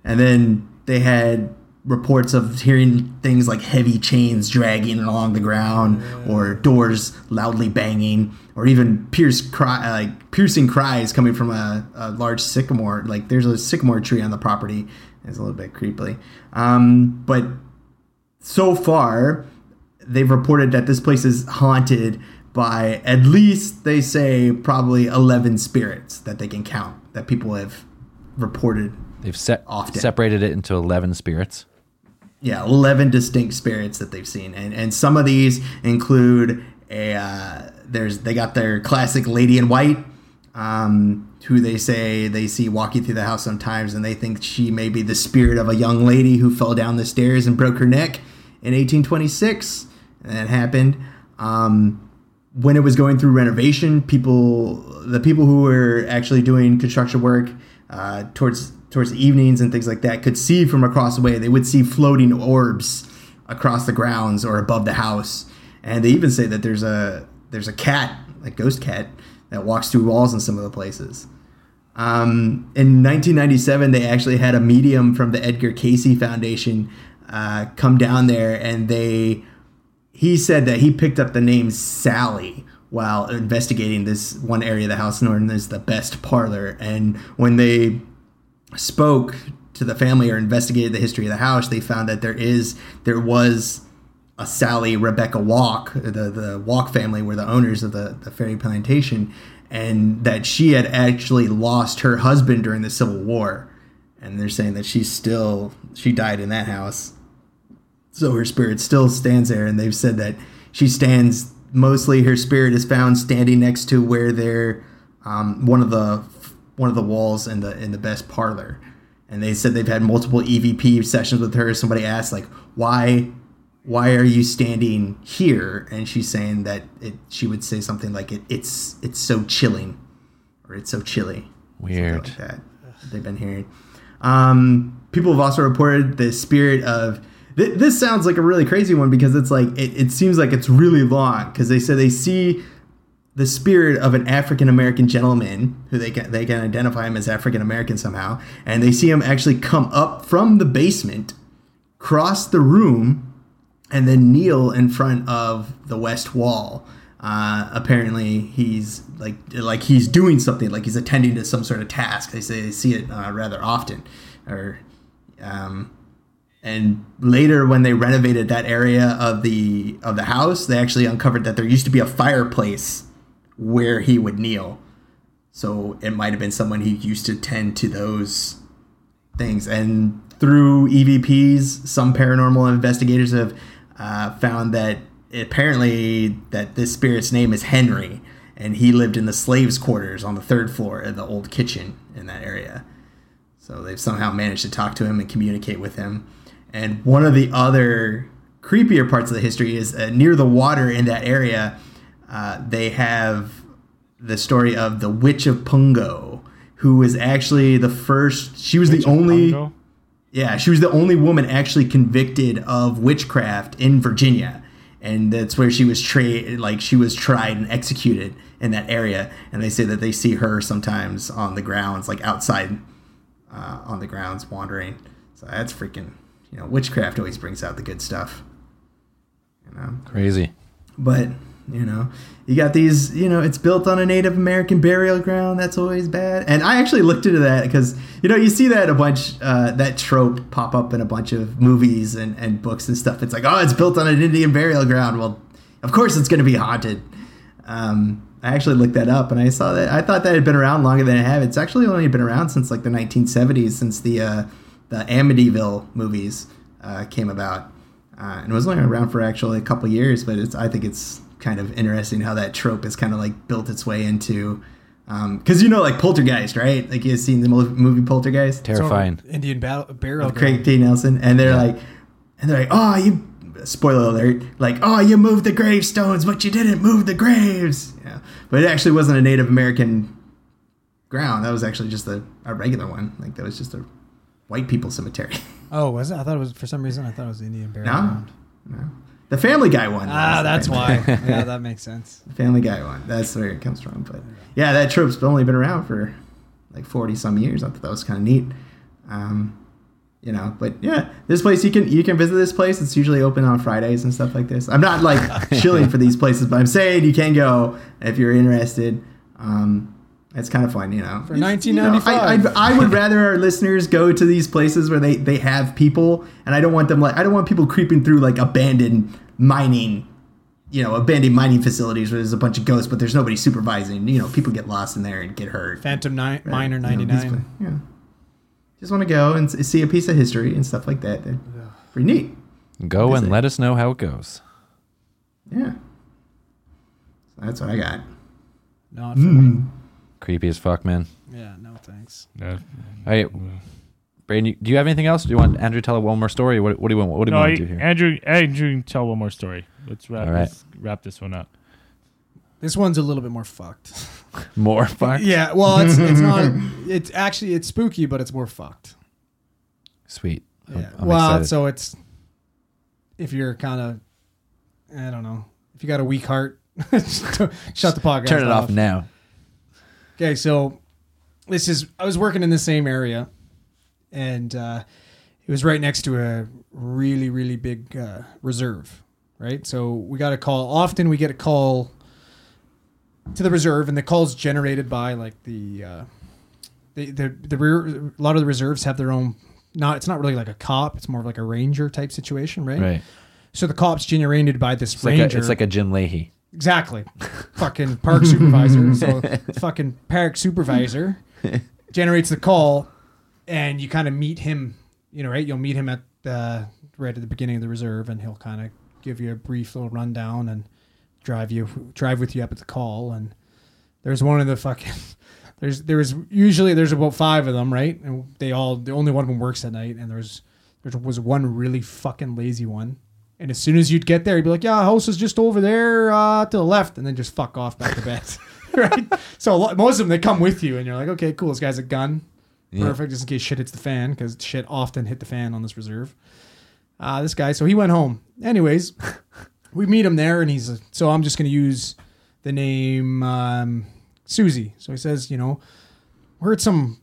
And then they had reports of hearing things like heavy chains dragging along the ground or doors loudly banging or even pierce cry, like piercing cries coming from a, a large sycamore. Like there's a sycamore tree on the property. It's a little bit creepily. Um, but so far, they've reported that this place is haunted by at least, they say, probably eleven spirits that they can count, that people have reported They've se- often. separated it into eleven spirits. Yeah, eleven distinct spirits that they've seen. And and some of these include, a uh, there's they got their classic lady in white, um, who they say they see walking through the house sometimes, and they think she may be the spirit of a young lady who fell down the stairs and broke her neck in eighteen twenty-six. And that happened. Um... When it was going through renovation, people, the people who were actually doing construction work uh, towards towards the evenings and things like that could see from across the way. They would see floating orbs across the grounds or above the house. And they even say that there's a there's a cat, a ghost cat, that walks through walls in some of the places. Um, in nineteen ninety-seven, they actually had a medium from the Edgar Casey Foundation uh, come down there, and they he said that he picked up the name Sally while investigating this one area of the house known as the Best Parlor. And when they spoke to the family or investigated the history of the house, they found that there is there was a Sally Rebecca Walk, the the Walk family were the owners of the, the Ferry Plantation, and that she had actually lost her husband during the Civil War. And they're saying that she's still, she died in that house. So her spirit still stands there, and they've said that she stands, mostly her spirit is found standing next to where they're, um, one of the one of the walls in the in the Best Parlor. And they said they've had multiple E V P sessions with her. Somebody asked, like, why why are you standing here? And she's saying that it, she would say something like, it, it's it's so chilling, or it's so chilly. Weird. Like that they've been hearing. Um, people have also reported the spirit of... Th- this sounds like a really crazy one, because it's like it, it seems like it's really long, because they say they see the spirit of an African-American gentleman who they can, they can identify him as African-American somehow, and they see him actually come up from the basement, cross the room, and then kneel in front of the west wall. Uh, apparently he's like like he's doing something, like he's attending to some sort of task. They say they see it uh, rather often. Or um, and later, when they renovated that area of the of the house, they actually uncovered that there used to be a fireplace where he would kneel. So it might have been someone who used to tend to those things. And through E V Ps, some paranormal investigators have uh, found that apparently that this spirit's name is Henry, and he lived in the slaves' quarters on the third floor of the old kitchen in that area. So they've somehow managed to talk to him and communicate with him. And one of the other creepier parts of the history is uh, near the water in that area, Uh, they have the story of the Witch of Pungo, who was actually the first. She was Witch the only. Pungo? Yeah, she was the only woman actually convicted of witchcraft in Virginia, and that's where she was tried. Like she was tried and executed in that area. And they say that they see her sometimes on the grounds, like outside, uh, on the grounds wandering. So that's freaking. You know, witchcraft always brings out the good stuff. You know, crazy. But. You know, you got these, you know, it's built on a Native American burial ground. That's always bad. And I actually looked into that because, you know, you see that a bunch, uh, that trope pop up in a bunch of movies and, and books and stuff. It's like, oh, it's built on an Indian burial ground. Well, of course it's going to be haunted. Um, I actually looked that up and I saw that. I thought that had been around longer than it had. It's actually only been around since like the nineteen seventies, since the uh, the Amityville movies uh, came about. Uh, and it was only around for actually a couple years, but it's I think it's kind of interesting how that trope is kind of like built its way into, um, because you know, like Poltergeist, right? Like you've seen the movie Poltergeist, terrifying Indian ba- barrel, with Craig T. Nelson, and they're yeah. like, and they're like, oh, you spoiler alert, like, oh, you moved the gravestones, but you didn't move the graves, yeah. But it actually wasn't a Native American ground. That was actually just a, a regular one. Like that was just a white people cemetery. Oh, was it? I thought it was for some reason. I thought it was Indian burial no? ground. No. The Family Guy one. Ah, that's why. Yeah, that makes sense. Family Guy one. That's where it comes from. But yeah, that trope's only been around for like forty some years. I thought that was kind of neat. Um, you know, but yeah, this place you can you can visit this place. It's usually open on Fridays and stuff like this. I'm not like shilling for these places, but I'm saying you can go if you're interested. Um, it's kind of fun, you know. For nineteen ninety-five, you know, I, I, I would rather our listeners go to these places where they, they have people, and I don't want them like I don't want people creeping through like abandoned mining, you know, abandoned mining facilities where there's a bunch of ghosts, but there's nobody supervising. You know, people get lost in there and get hurt. Phantom Ni- right? Miner ninety-nine. You know, yeah, just want to go and see a piece of history and stuff like that. They're pretty neat. Go and let us know how it goes. Yeah, so that's what I got. Not for mm. me. Creepy as fuck, man. Yeah, no thanks. No. All right, Braden, do you have anything else? Do you want Andrew to tell one more story? What, what do you want? What do you no, want I, to do here? Andrew, Andrew, can tell one more story. Let's wrap, right. this, wrap this one up. This one's a little bit more fucked. More fucked? Yeah. Well, it's it's not. It's actually it's spooky, but it's more fucked. Sweet. Yeah. I'm, I'm well, excited. So it's if you're kind of, I don't know, if you got a weak heart, shut the podcast. Turn it off, off now. Okay, so this is, I was working in the same area, and uh, it was right next to a really, really big uh, reserve, right? So we got a call. Often we get a call to the reserve, and the call's generated by like the uh, the the, the re- a lot of the reserves have their own. Not it's not really like a cop. It's more of like a ranger type situation, right? Right. So the cop's generated by this it's ranger. Like a, it's like a Jim Leahy. Exactly. Fucking park supervisor. So fucking park supervisor generates the call, and you kind of meet him, you know, right? You'll meet him at the, right at the beginning of the reserve, and he'll kind of give you a brief little rundown and drive you, drive with you up at the call. And there's one of the fucking, there's, there was usually, there's about five of them, right? And they all, the only one of them works at night. And there's, there was one really fucking lazy one. And as soon as you'd get there, he'd be like, yeah, house is just over there uh, to the left. And then just fuck off back to bed. Right? So lot, most of them, they come with you. And you're like, okay, cool. This guy's a gun. Yeah. Perfect. Just in case shit hits the fan. Because shit often hit the fan on this reserve. Uh, this guy. So he went home. Anyways, we meet him there. And he's, uh, so I'm just going to use the name um, Susie. So he says, you know, we heard some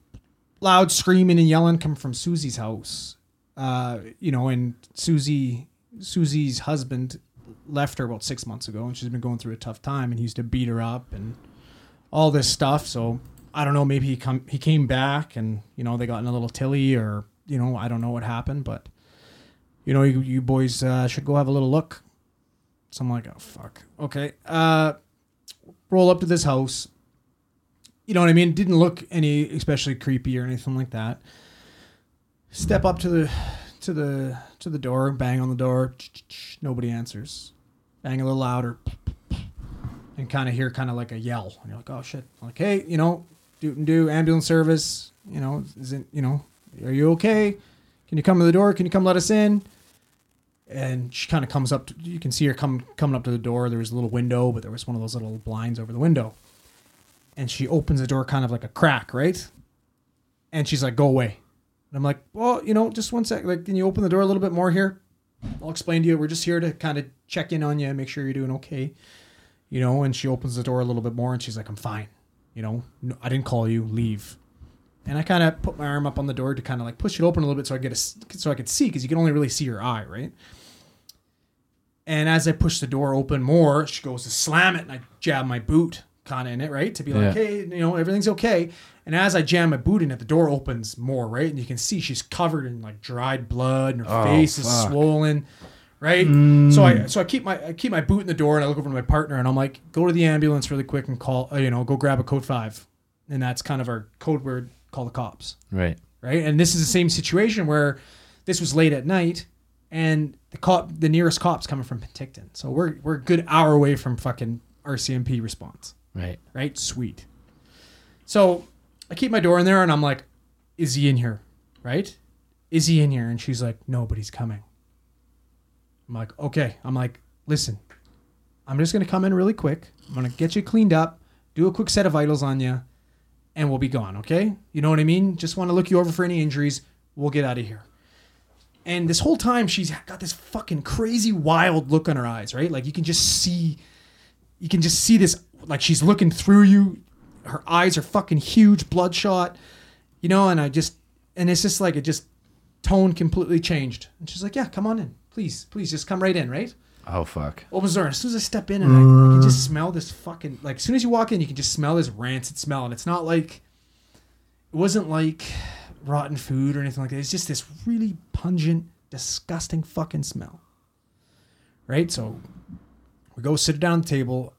loud screaming and yelling come from Susie's house. Uh, you know, and Susie... Susie's husband left her about six months ago, and she's been going through a tough time, and he used to beat her up and all this stuff. So I don't know, maybe he come he came back and, you know, they got in a little tilly, or, you know, I don't know what happened, but, you know, you, you boys uh, should go have a little look. So I'm like, oh fuck. Okay. Uh, roll up to this house. You know what I mean? It didn't look any especially creepy or anything like that. Step up to the to the to the door, bang on the door, nobody answers. Bang a little louder, and kind of hear kind of like a yell, and you're like, oh shit. I'm like, hey, you know, do and do ambulance service, you know, isn't, you know, are you okay? Can you come to the door? Can you come let us in? And she kind of comes up to, you can see her come coming up to the door. There was a little window, but there was one of those little blinds over the window, and she opens the door kind of like a crack, right? And she's like, go away. And I'm like, well, you know, just one sec. Like, can you open the door a little bit more here? I'll explain to you. We're just here to kind of check in on you and make sure you're doing okay. You know, and she opens the door a little bit more, and she's like, I'm fine. You know, no, I didn't call you. Leave. And I kind of put my arm up on the door to kind of like push it open a little bit so I get a, so I could see, because you can only really see her eye, right? And as I push the door open more, she goes to slam it, and I jab my boot kind of in it, right? To be like, yeah. Hey, you know, everything's okay. And as I jam my boot in it, the door opens more, right? And you can see she's covered in like dried blood, and her oh, face fuck. is swollen, right? Mm. So I so I keep my I keep my boot in the door, and I look over to my partner, and I'm like, go to the ambulance really quick and call, you know, go grab a code five. And that's kind of our code word, call the cops. Right. Right? And this is the same situation where this was late at night, and the cop, the nearest cop's coming from Penticton. So we're we're a good hour away from fucking R C M P response. Right. Right? Sweet. So I keep my door in there, and I'm like, is he in here? Right? Is he in here? And she's like, no, but he's coming. I'm like, okay. I'm like, listen, I'm just going to come in really quick. I'm going to get you cleaned up, do a quick set of vitals on you, and we'll be gone, okay? You know what I mean? Just want to look you over for any injuries. We'll get out of here. And this whole time, she's got this fucking crazy wild look on her eyes, right? Like, you can just see, you can just see this, like, she's looking through you. Her eyes are fucking huge, bloodshot, you know, and I just, and it's just like, it just tone completely changed. And she's like, yeah, come on in. Please, please just come right in, right? Oh, fuck. Opens the door. As soon as I step in, and mm. I, I can just smell this fucking, like, as soon as you walk in, you can just smell this rancid smell. And it's not like, it wasn't like rotten food or anything like that. It's just this really pungent, disgusting fucking smell. Right? So we go sit down at the table.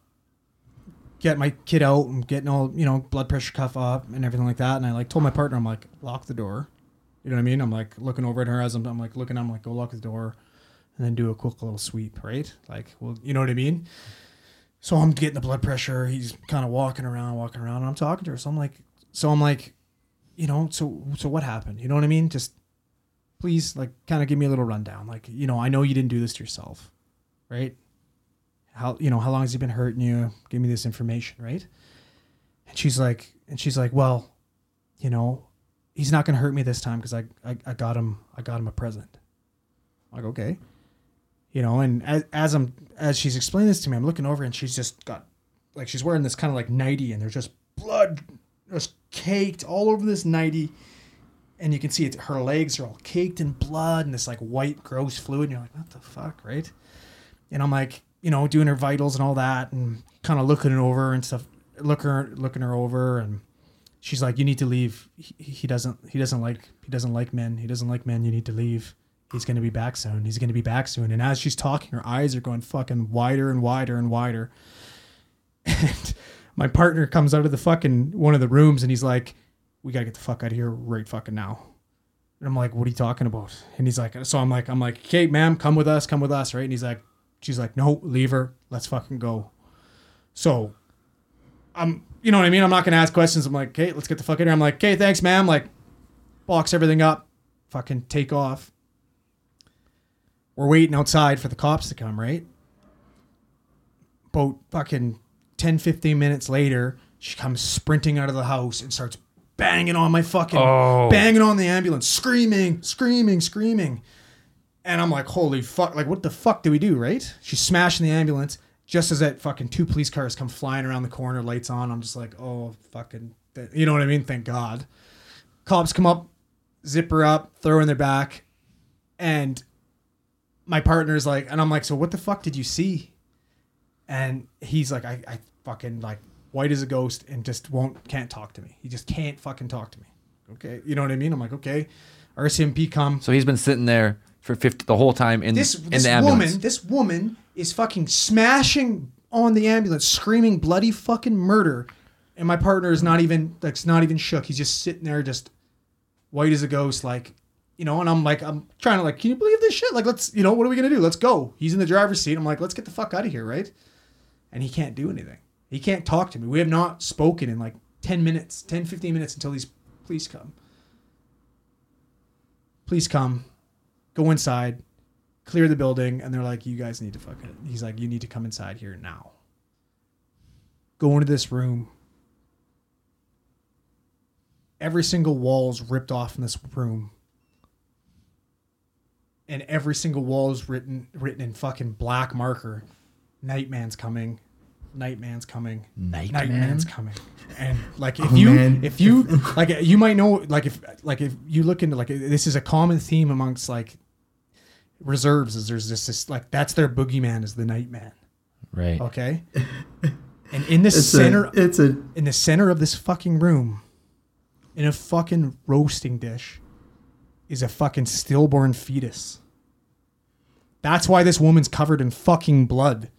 Get my kid out and getting all, you know, blood pressure cuff up and everything like that. And I like told my partner, I'm like, lock the door. You know what I mean? I'm like looking over at her as I'm, I'm like looking, I'm like, go lock the door and then do a quick little sweep, right? Like, well, you know what I mean? So I'm getting the blood pressure. He's kind of walking around, walking around, and I'm talking to her. So I'm like, so I'm like, you know, so, so what happened? You know what I mean? Just please, like, kind of give me a little rundown. Like, you know, I know you didn't do this to yourself, right? How, you know, how long has he been hurting you? Give me this information, right? And she's like, and she's like, well, you know, he's not going to hurt me this time because I, I, I got him, I got him a present. I'm like, okay, you know, and as, as I'm, as she's explaining this to me, I'm looking over, and she's just got, like, she's wearing this kind of like nightie, and there's just blood just caked all over this nightie, and you can see it's, her legs are all caked in blood and this like white gross fluid, and you're like, what the fuck, right? And I'm like, you know, doing her vitals and all that, and kind of looking it over and stuff, look her looking her over, and she's like, you need to leave. He, he doesn't he doesn't like he doesn't like men. He doesn't like men. You need to leave. He's going to be back soon. He's going to be back soon. And as she's talking, her eyes are going fucking wider and wider and wider. And my partner comes out of the fucking one of the rooms and he's like, we got to get the fuck out of here right fucking now. And I'm like, what are you talking about? And he's like, so I'm like, I'm like, okay, ma'am, come with us, come with us. Right. And he's like, she's like, no, leave her. Let's fucking go. So I'm, you know what I mean? I'm not going to ask questions. I'm like, okay, let's get the fuck out of here. I'm like, okay, thanks, ma'am. Like, box everything up, fucking take off. We're waiting outside for the cops to come, right? About fucking ten, fifteen minutes later, she comes sprinting out of the house and starts banging on my fucking, oh. banging on the ambulance, screaming, screaming, screaming. And I'm like, holy fuck, like what the fuck do we do, right? She's smashing the ambulance just as that fucking two police cars come flying around the corner, lights on. I'm just like, oh, fucking, you know what I mean? Thank God. Cops come up, zip her up, throw her in their back, and... my partner's like, and I'm like, so what the fuck did you see? And he's like, I, I fucking like white as a ghost and just won't, can't talk to me. He just can't fucking talk to me. Okay. You know what I mean? I'm like, okay. R C M P come. So he's been sitting there for fifty the whole time in, this, in this the ambulance. Woman, this woman is fucking smashing on the ambulance, screaming bloody fucking murder. And my partner is not even, like, not even shook. He's just sitting there, just white as a ghost, like, you know, and I'm like, I'm trying to like, can you believe this shit? Like, let's, you know, what are we going to do? Let's go. He's in the driver's seat. I'm like, let's get the fuck out of here, right? And he can't do anything. He can't talk to me. We have not spoken in like ten minutes, ten, fifteen minutes until these police come. Please come. Go inside. Clear the building. And they're like, you guys need to fuck it. He's like, you need to come inside here now. Go into this room. Every single wall's ripped off in this room. And every single wall is written written in fucking black marker. Nightman's coming. Nightman's coming. Nightman? Nightman's coming. And like if oh, you man. if you like you might know like if like if you look into like this is a common theme amongst like reserves is there's this, this like that's their boogeyman is the Nightman. Right. Okay. And in the it's center a, it's a in the center of this fucking room, in a fucking roasting dish, is a fucking stillborn fetus. That's why this woman's covered in fucking blood.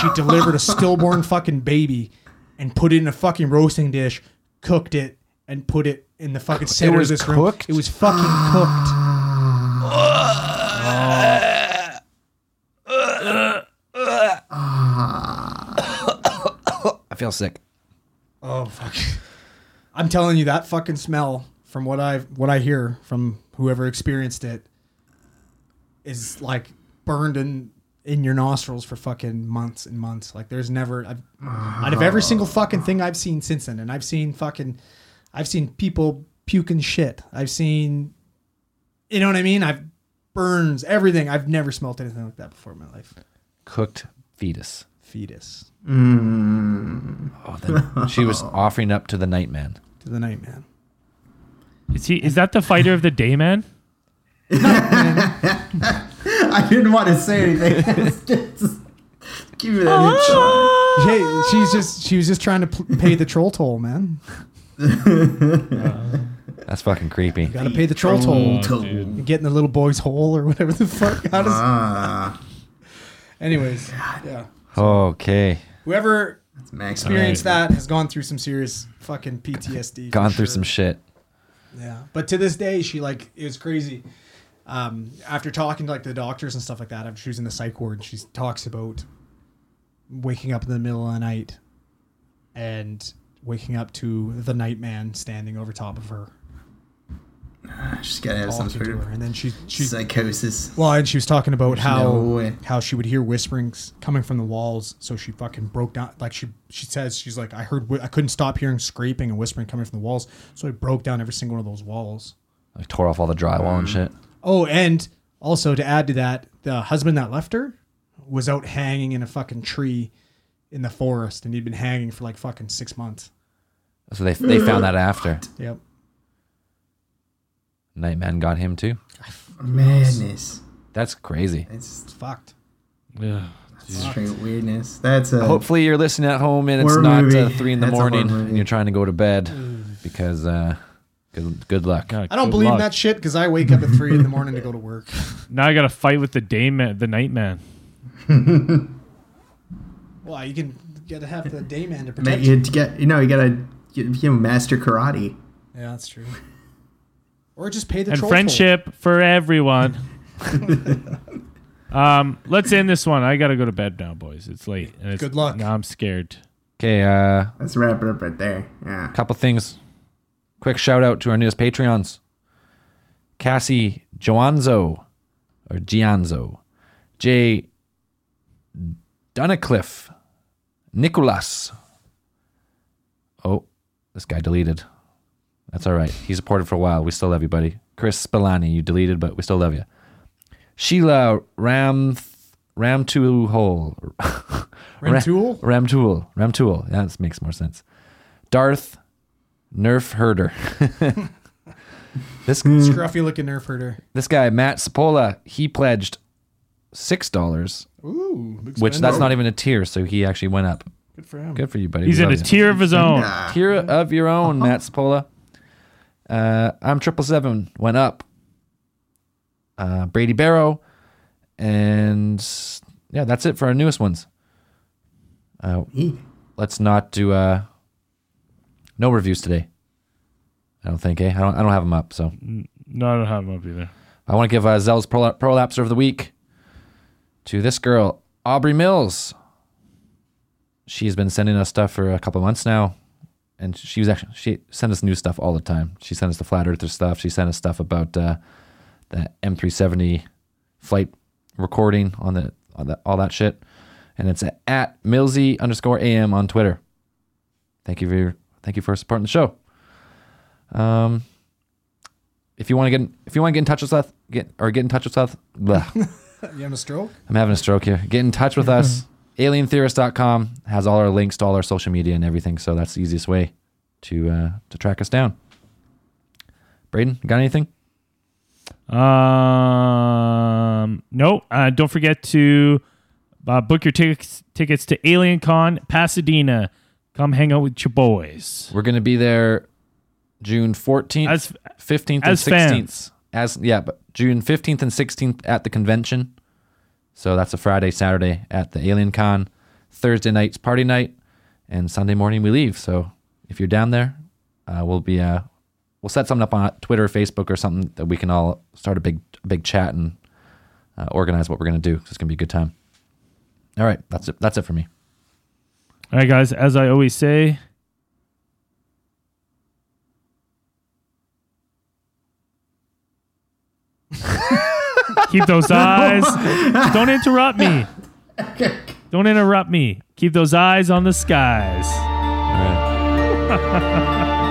She delivered a stillborn fucking baby and put it in a fucking roasting dish, cooked it, and put it in the fucking center of this cooked? room. It was fucking cooked. I feel sick. Oh, fuck. I'm telling you, that fucking smell, from what I what I hear from whoever experienced it, is like burned in in your nostrils for fucking months and months. Like there's never I've, out of every single fucking thing I've seen since then, and I've seen fucking, I've seen people puking shit. I've seen, you know what I mean? I've burns everything. I've never smelled anything like that before in my life. Cooked fetus. Fetus. Mm. Oh, then she was offering up to the Nightman. To the Nightman. Is he? Is that the fighter of the day, man? I didn't want to say anything. Just give me that intro. Hey, she's just she was just trying to p- pay the troll toll, man. Uh, that's fucking creepy. You gotta pay the troll toll. Oh, you get in the little boy's hole or whatever the fuck. Uh, Anyways, yeah. Okay. Whoever experienced right. that has gone through some serious fucking P T S D. Gone through sure. some shit. Yeah, but to this day, she like it was crazy. Um, after talking to like the doctors and stuff like that, after she was in the psych ward, she talks about waking up in the middle of the night and waking up to the Nightman standing over top of her. She's gotta have some sort of and then she, she psychosis. Well, and she was talking about There's how no how she would hear whisperings coming from the walls, so she fucking broke down. Like she she says, she's like, I heard, I couldn't stop hearing scraping and whispering coming from the walls, so I broke down every single one of those walls. I tore off all the drywall and shit. Oh, and also to add to that, the husband that left her was out hanging in a fucking tree in the forest, and he'd been hanging for like fucking six months. So they they found that after. Yep. Nightman got him too. Madness. That's crazy. It's fucked. Yeah. That's straight weirdness. That's a hopefully you're listening at home and it's not uh, three in the That's morning and you're trying to go to bed because uh, good, good luck. God, I don't believe luck. in that shit because I wake up at three in the morning to go to work. Now I got to fight with the day man, the night man. Well, you can get to have the day man to protect you. You get, you know, you got to you master karate. Yeah, that's true. Or just pay the and troll friendship toll. For everyone. Um, let's end this one. I gotta go to bed now, boys. It's late. And it's, Good luck. Now I'm scared. Okay, uh, let's wrap it up right there. Yeah. Couple things. Quick shout out to our newest Patreons: Cassie Joanzo or Gianzo, Jay Dunnacliffe, Nicholas. Oh, this guy deleted. That's all right. He supported for a while. We still love you, buddy. Chris Spillani, you deleted, but we still love you. Sheila Ram Ramtool Ramtool Ramtool Ramtool. Yeah, that makes more sense. Darth Nerf Herder. This scruffy looking Nerf Herder. This guy Matt Sapola, he pledged six dollars. Ooh, which that's not even a tier, so he actually went up. Good for him. Good for you, buddy. He's we in a tier of his own. Nah. Tier of your own, uh-huh. Matt Sapola. Uh, I'm triple seven. Went up. Uh, Brady Barrow, and yeah, that's it for our newest ones. Uh, let's not do uh, no reviews today. I don't think, eh? I don't. I don't have them up. So no, I don't have them up either. I want to give uh, Zell's Prol- Prolapser of the Week to this girl, Aubrey Mills. She's been sending us stuff for a couple months now, and she was actually she sent us new stuff all the time. She sent us the Flat Earther stuff. She sent us stuff about. Uh, That M three seventy flight recording on the, on the all that shit, and it's at, at Millsy underscore am on Twitter. Thank you for your, thank you for supporting the show. Um, if you want to get if you want to get in touch with us, get or get in touch with us. You having a stroke? I'm having a stroke here. Get in touch with us. alien theorist dot com has all our links to all our social media and everything, so that's the easiest way to uh, to track us down. Braden, you got anything? Um, no, uh, don't forget to uh, book your tickets tickets to Alien Con Pasadena. Come hang out with your boys. We're going to be there June fourteenth, as, fifteenth, and sixteenth. Fans. As yeah, but June fifteenth and sixteenth at the convention. So that's a Friday, Saturday at the Alien Con. Thursday night's party night, and Sunday morning we leave. So if you're down there, uh, we'll be uh We'll set something up on Twitter, or Facebook, or something that we can all start a big, big chat and uh, organize what we're gonna do. So it's gonna be a good time. All right, that's it. That's it for me. All right, guys. As I always say, keep those eyes. Don't interrupt me. Don't interrupt me. Keep those eyes on the skies. All right.